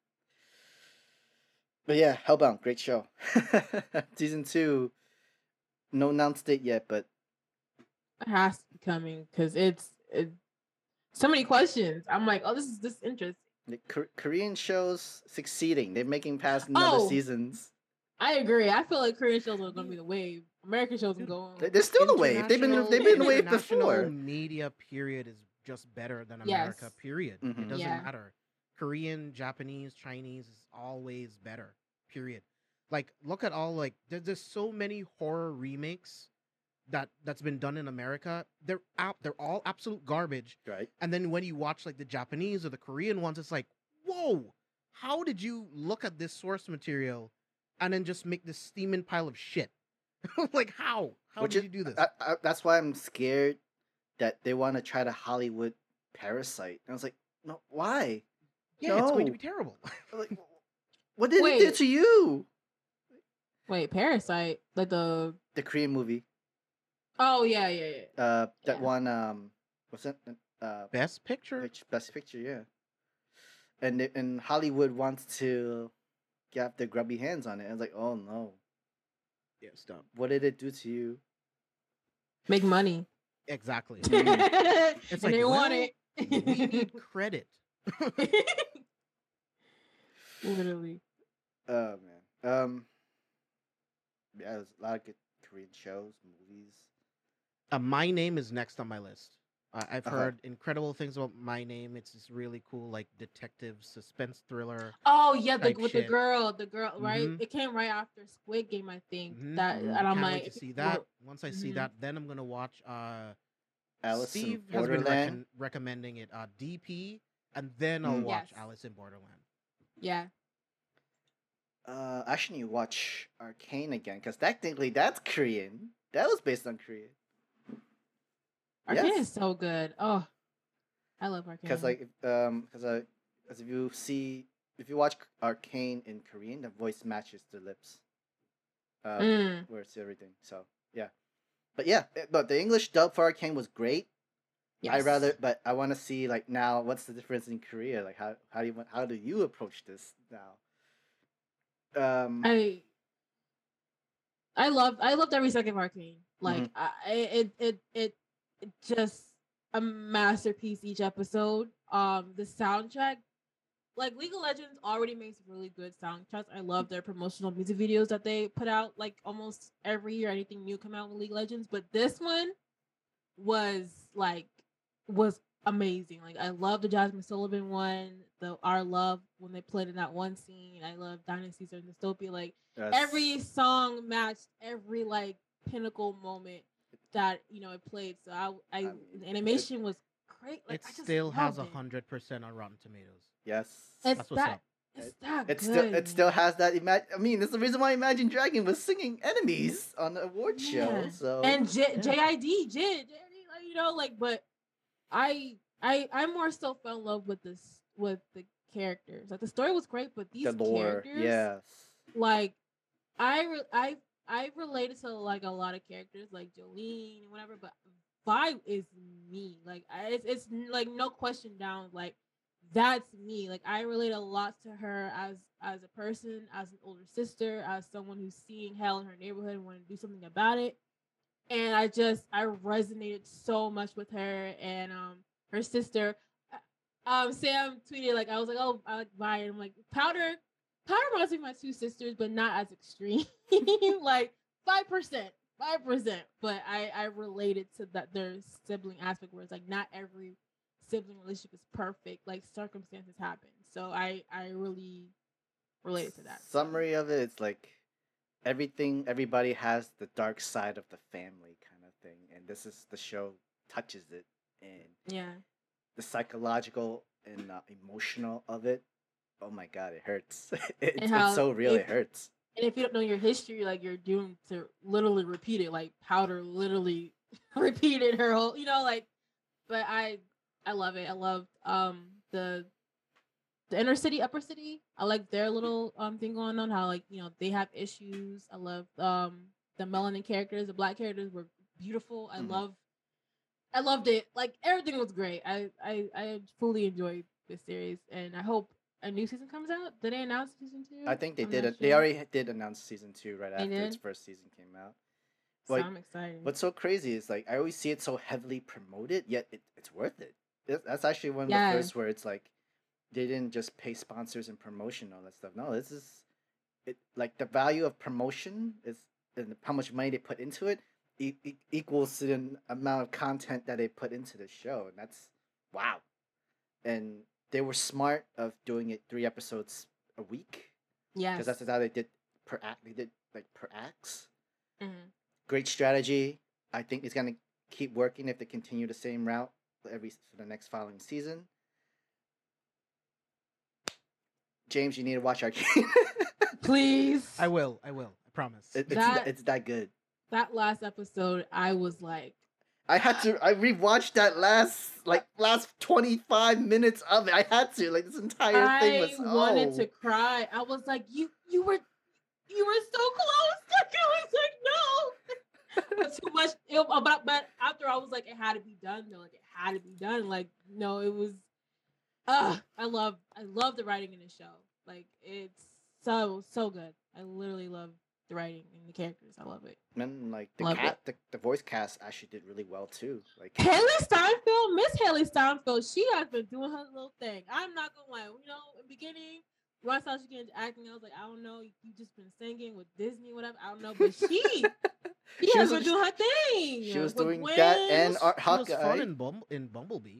But yeah, Hellbound, great show. Season 2, no announced date yet, but it has to be coming because it's so many questions. I'm like, oh, this is interesting. The Korean shows succeeding; they're making past another seasons. I agree. I feel like Korean shows are going to be the wave. American shows are going. They're still the wave. They've been the wave before. Media period is just better than America. Yes. Period. Mm-hmm. It doesn't matter. Korean, Japanese, Chinese is always better. Period. Like, look at all, like, there's so many horror remakes that's been done in America. They're all absolute garbage. Right. And then when you watch, like, the Japanese or the Korean ones, it's like, whoa, how did you look at this source material and then just make this steaming pile of shit? Like, how? How did you do this? I, that's why I'm scared that they want to try to Hollywood Parasite. And I was like, no, why? Yeah, no. It's going to be terrible. Like, what did it do to you? Wait, Parasite? Like the Korean movie. Oh, yeah. That one, what's it? Best Picture? Best Picture, yeah. And Hollywood wants to get their grubby hands on it. And it's like, oh, no. Yeah, stop. What did it do to you? Make money. Exactly. It's and like, they want it. We need credit. Literally. Oh man. Yeah, there's a lot of good Korean shows, movies. My Name is next on my list. I've heard incredible things about My Name. It's this really cool, like, detective suspense thriller. Oh yeah, the girl, right? Mm-hmm. It came right after Squid Game, I think. Mm-hmm. Wait to see that. Once I see that, then I'm gonna watch. Alice Steve in Borderland. Has been recommending it. DP. And then I'll watch Alice in Borderland. Yeah. I should need to watch Arcane again, because technically that's Korean. That was based on Korean. Arcane is so good. Oh, I love Arcane. Because if you watch Arcane in Korean, the voice matches the lips. where it's everything. So yeah, but yeah, but the English dub for Arcane was great. Yes. But I want to see like now what's the difference in Korea? Like how do you approach this now? I loved every second of Arcane. Like mm-hmm. It just a masterpiece each episode. The soundtrack, like League of Legends already makes really good soundtracks. I love their promotional music videos that they put out like almost every year. Anything new come out with League of Legends, but this one was amazing. Like I love the Jasmine Sullivan one, the Our Love when they played in that one scene. I love Dynasties and Dystopia. Like yes. Every song matched every like pinnacle moment that you know it played. So I mean, the animation was great. Like, it still has 100% on Rotten Tomatoes. Yes, that's what's up. It still has that. That's the reason why Imagine Dragon was singing "Enemies" on the award show. So and JID, you know, like, but I more so fell in love with this with the characters. Like the story was great, but these characters, yes, like I related to like a lot of characters, like Jolene and whatever. But Vibe is me. Like it's like no question down. Like that's me. Like I relate a lot to her as a person, as an older sister, as someone who's seeing hell in her neighborhood and want to do something about it. And I resonated so much with her and her sister. Sam tweeted like I was like, oh, I like Vi. And I'm like Powder reminds me of my two sisters, but not as extreme. Like 5%. But I related to that their sibling aspect where it's like not every sibling relationship is perfect. Like circumstances happen. So I really related to that. Summary of it, it's like everybody has the dark side of the family kind of thing, and this is the show touches it, and yeah, the psychological and emotional of it. Oh my god, it hurts. It's so real, it hurts. And if you don't know your history, like you're doomed to literally repeat it. Like Powder literally repeated her whole, you know, like. But I love it. I love the inner city, upper city. I like their little thing going on, how like, you know, they have issues. I love the melanin characters, the black characters were beautiful. I loved it. Like everything was great. I fully enjoyed this series, and I hope a new season comes out. Did they announce season 2? I think they did. Sure. They already did announce season 2 right after its first season came out. But so I'm excited. What's so crazy is like I always see it so heavily promoted, yet it's worth it. That's actually one of the first where it's like they didn't just pay sponsors and promotion and all that stuff. No, this is it. Like the value of promotion is and how much money they put into it equals the amount of content that they put into the show, and that's wow. And they were smart of doing it 3 episodes a week. Yeah, because that's how they did per act. They did like per acts. Mm-hmm. Great strategy. I think it's gonna keep working if they continue the same route for the next following season. James, you need to watch Arcane. Please. I will. I promise. It's that good. That last episode, I was like, I rewatched that last 25 minutes of it. I had to. Like this entire thing was I wanted to cry. I was like, you were so close. I was like, no. But too much but after I was like, it had to be done though. Like it had to be done. Like, no, it was I love the writing in the show. Like it's so good. I literally love the writing and the characters. I love it. And like the voice cast actually did really well too. Like Miss Haley Steinfeld, she has been doing her little thing. I'm not gonna lie. You know, in the beginning, when I saw she getting into acting, I was like, I don't know. You just been singing with Disney, whatever. I don't know, but she has been doing her thing. She was doing Gwen, that and Hawkeye. She was fun in Bumblebee.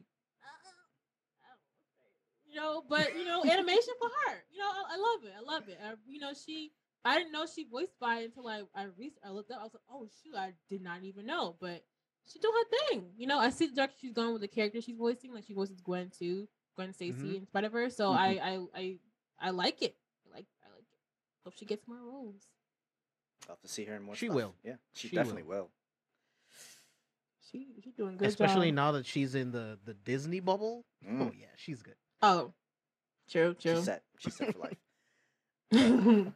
You know, but you know, animation for her. You know, I love it. I didn't know she voiced Vi until I looked up. I was like, oh shoot, I did not even know. But she doing her thing. You know, I see the direction she's going with the character she's voicing. Like she voices Gwen too, Gwen Stacy mm-hmm. in Spider-Verse. So mm-hmm. I like it. I like it. Hope she gets more roles. I'll have to see her in more. She stuff. Will. Yeah, she definitely will. She's doing good. Especially job. Now that she's in the Disney bubble. Mm. Oh yeah, she's good. Oh, true. She's set for life.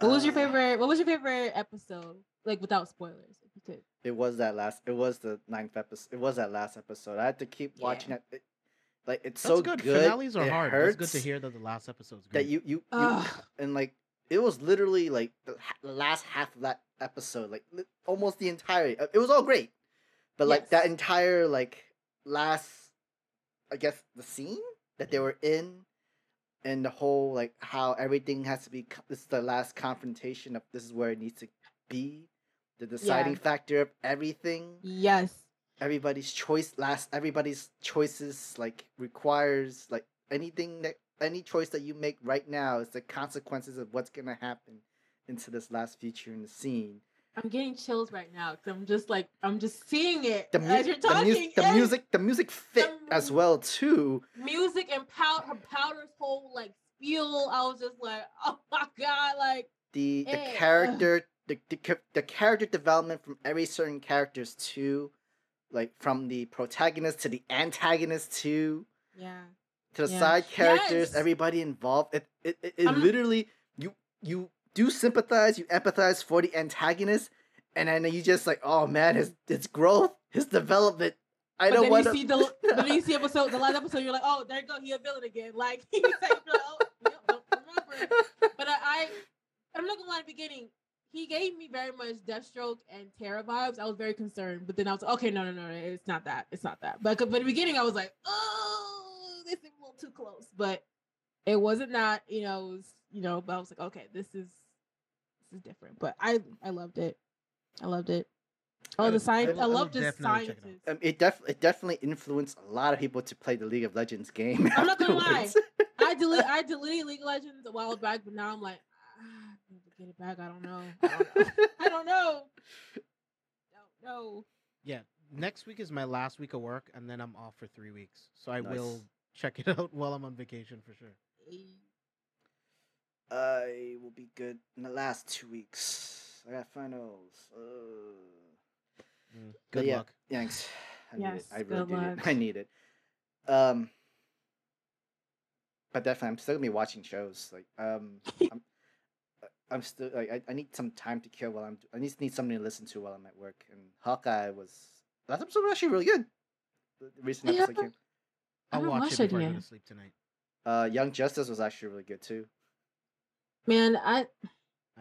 What was your favorite episode? Like, without spoilers, if you could. It was that last episode. I had to keep watching it. It's so good. Finales are hard. It's good to hear that the last episode's good. It was literally like the last half of that episode, like almost the entirety. It was all great, but that entire last, I guess, the scene that they were in, and the whole how everything has to be. This is the last confrontation of this is where it needs to be, the deciding factor of everything. Yes, everybody's choices requires anything that. Any choice that you make right now is the consequences of what's going to happen into this last feature in the scene. I'm getting chills right now because I'm just seeing it as you're talking. The music fit as well, too. Music and Powder's whole, feel. I was just like, oh, my God, The character development from every certain characters, too. From the protagonist to the antagonist, too. Yeah. To the side characters, everybody involved. It literally, you do sympathize, you empathize for the antagonist, and then you just oh man, his growth, his development. Then you see the last episode, you're like, oh, there you go, he a villain again. Don't remember. But I'm not gonna lie, at the beginning, he gave me very much Deathstroke and Terra vibes. I was very concerned, but then I was like, okay, no, it's not that. But at the beginning, I was like, oh. It's a little too close, but it wasn't that, it was, but I was like, okay, this is different, but I loved it. Oh, the science. I love just scientists. It definitely influenced a lot of people to play the League of Legends game. I'm not going to lie. I deleted League of Legends a while back, but now I'm like, I need to get it back. I don't know. Yeah. Next week is my last week of work, and then I'm off for 3 weeks. So I will check it out while I'm on vacation for sure. I will be good in the last 2 weeks. I got finals. Good luck. Thanks. I need it. But definitely, I'm still gonna be watching shows. I'm still I need some time to kill while I just need something to listen to while I'm at work. And Hawkeye last episode was actually really good. The recent episode came. I'll watch it before I go to sleep tonight. Young Justice was actually really good too. Man, I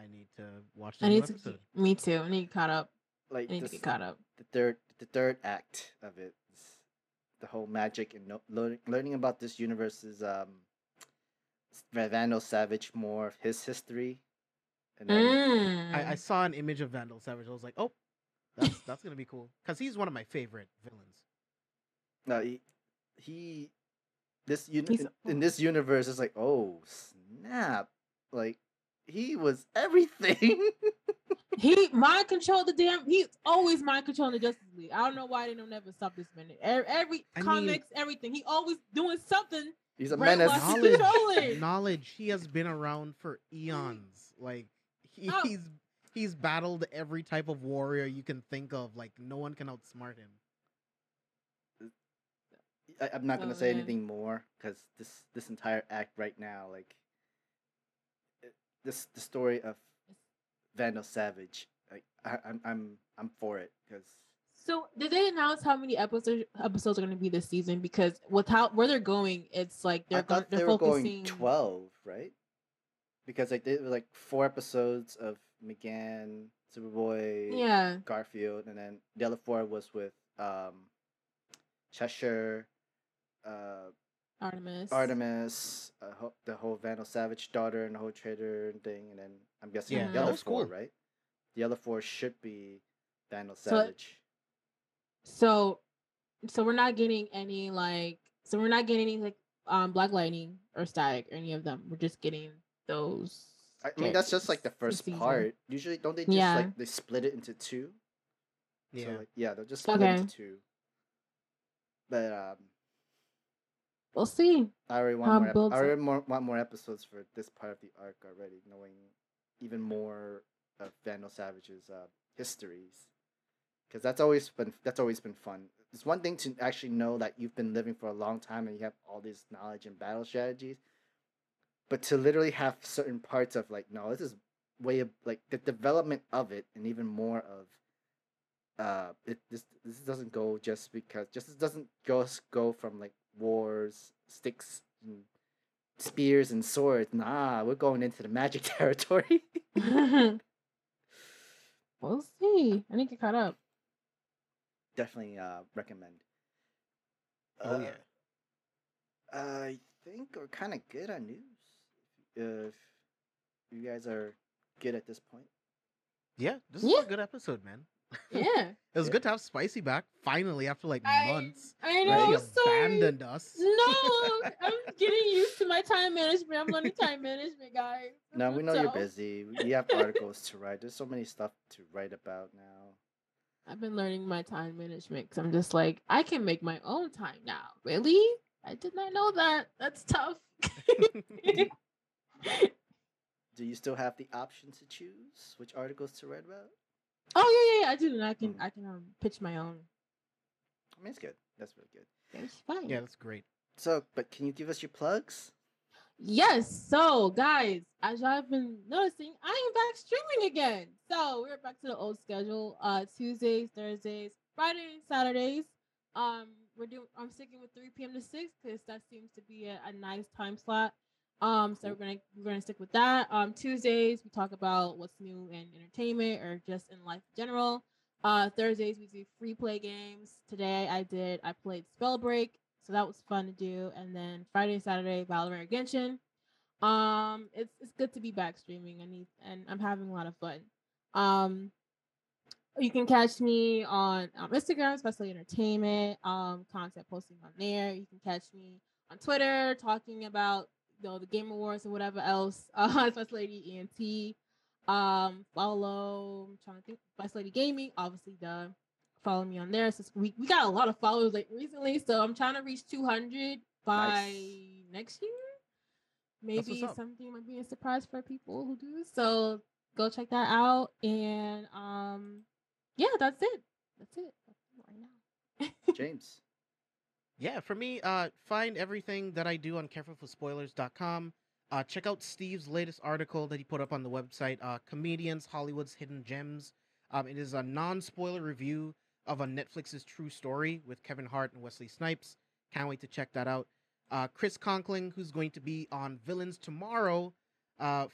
need to watch the episode. Me too. I need caught up. I need to get caught up. The third act of it, the whole magic and learning about this universe's Vandal Savage, more of his history. And then I saw an image of Vandal Savage. I was like, oh, that's gonna be cool because he's one of my favorite villains. No, in this universe is like, oh snap! He was everything. He mind controlled the damn. He's always mind controlling the Justice League. I don't know why they don't never stop this minute. Everything. He always doing something. He's a menace. Knowledge. He has been around for eons. He's battled every type of warrior you can think of. No one can outsmart him. I'm not gonna say anything more because this entire act right now, the story of Vandal Savage. I'm for it because. So did they announce how many episodes are going to be this season? Because where they're going, it's they're focusing 12, right? Because they were 4 episodes of McGann, Superboy, Garfield, and then the other 4 was with Cheshire, Artemis, the whole Vandal Savage daughter and the whole traitor thing, and then I'm guessing the other 4, right? The other 4 should be Vandal Savage. So we're not getting any Black Lightning or Static or any of them. We're just getting those. I mean, that's just the first part. Usually, don't they just they split it into 2? Yeah, so, they'll just split it into 2. But we'll see. I already want more episodes for this part of the arc already, knowing even more of Vandal Savage's histories. Because that's always been fun. It's one thing to actually know that you've been living for a long time and you have all this knowledge and battle strategies, but to literally have certain parts of no, this is way of, like, the development of it, and even more of, this doesn't go just because, it doesn't just go from, like, wars, sticks, and spears, and swords. Nah, we're going into the magic territory. We'll see. I need to get caught up. Definitely recommend. Yeah. I think we're kind of good on news. If you guys are good at this point. Yeah, this is a good episode, man. Yeah. It was good to have Spicy back, finally, after like months. I know, she abandoned us. No, I'm getting used to my time management. I'm learning time management, guys. No, we know you're busy. You have articles to write. There's so many stuff to write about now. I've been learning my time management because I'm just like, I can make my own time now. Really? I did not know that. That's tough. Do you still have the option to choose which articles to write about? Oh, yeah, I do. And I can pitch my own. I mean, it's good. That's really good. That's fine. Yeah, that's great. So, but can you give us your plugs? Yes. So, guys, as I've been noticing, I am back streaming again. So, we're back to the old schedule. Tuesdays, Thursdays, Fridays, Saturdays. I'm sticking with 3 p.m. to 6 because that seems to be a nice time slot. So we're gonna stick with that. Tuesdays we talk about what's new in entertainment or just in life in general. Thursdays we do free play games. Today I played Spellbreak, so that was fun to do. And then Friday, Saturday, Valorant Genshin. It's good to be back streaming. And I'm having a lot of fun. You can catch me on Instagram, especially entertainment. Content posting on there. You can catch me on Twitter talking about the Game Awards and whatever else. Spice Lady ENT. Follow. I'm trying to think. Spice Lady Gaming, obviously, duh. Follow me on there. So we got a lot of followers like recently, so I'm trying to reach 200 by next year. Maybe something might be a surprise for people who do. So go check that out. And that's it. That's it right now. James. Yeah, for me, find everything that I do on carefulforspoilers.com. Check out Steve's latest article that he put up on the website, Comedians, Hollywood's Hidden Gems. It is a non-spoiler review of a Netflix's True Story with Kevin Hart and Wesley Snipes. Can't wait to check that out. Chris Conkling, who's going to be on Villains tomorrow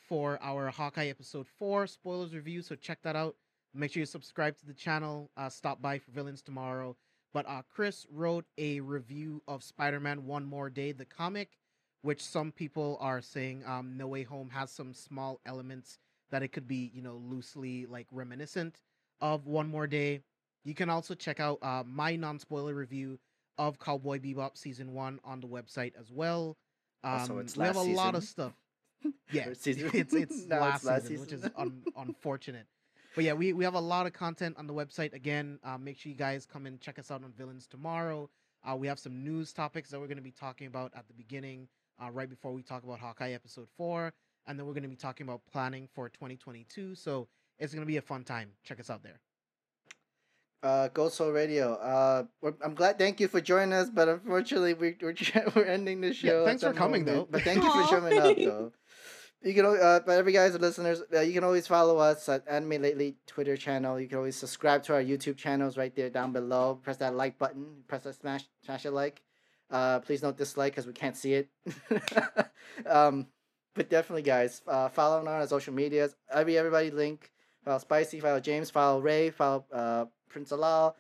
for our Hawkeye Episode 4 spoilers review, so check that out. Make sure you subscribe to the channel. Stop by for Villains tomorrow. But Chris wrote a review of Spider-Man One More Day, the comic, which some people are saying No Way Home has some small elements that it could be, loosely like reminiscent of One More Day. You can also check out my non-spoiler review of Cowboy Bebop Season 1 on the website as well. Also, it's we last have a season. Lot of stuff. Yeah, it's last season, which is unfortunate. But yeah, we have a lot of content on the website. Again, make sure you guys come and check us out on Villains tomorrow. We have some news topics that we're going to be talking about at the beginning, right before we talk about Hawkeye Episode 4. And then we're going to be talking about planning for 2022. So it's going to be a fun time. Check us out there. Go Soul Radio. I'm glad. Thank you for joining us. But unfortunately, we're ending the show. Yeah, thanks for coming, though. But thank you for showing up, though. You can, but every guys and listeners, you can always follow us at Anime Lately Twitter channel. You can always subscribe to our YouTube channels right there down below. Press that like button. Press that smash a like. Please don't dislike because we can't see it. But definitely, guys, follow on our social medias. Everybody link. Follow Spicy. Follow James. Follow Ray. Follow Prince Alal.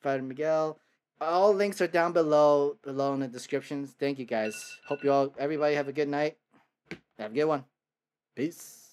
Follow Miguel. All links are down below in the descriptions. Thank you, guys. Hope you all, everybody, have a good night. Have a good one. Peace.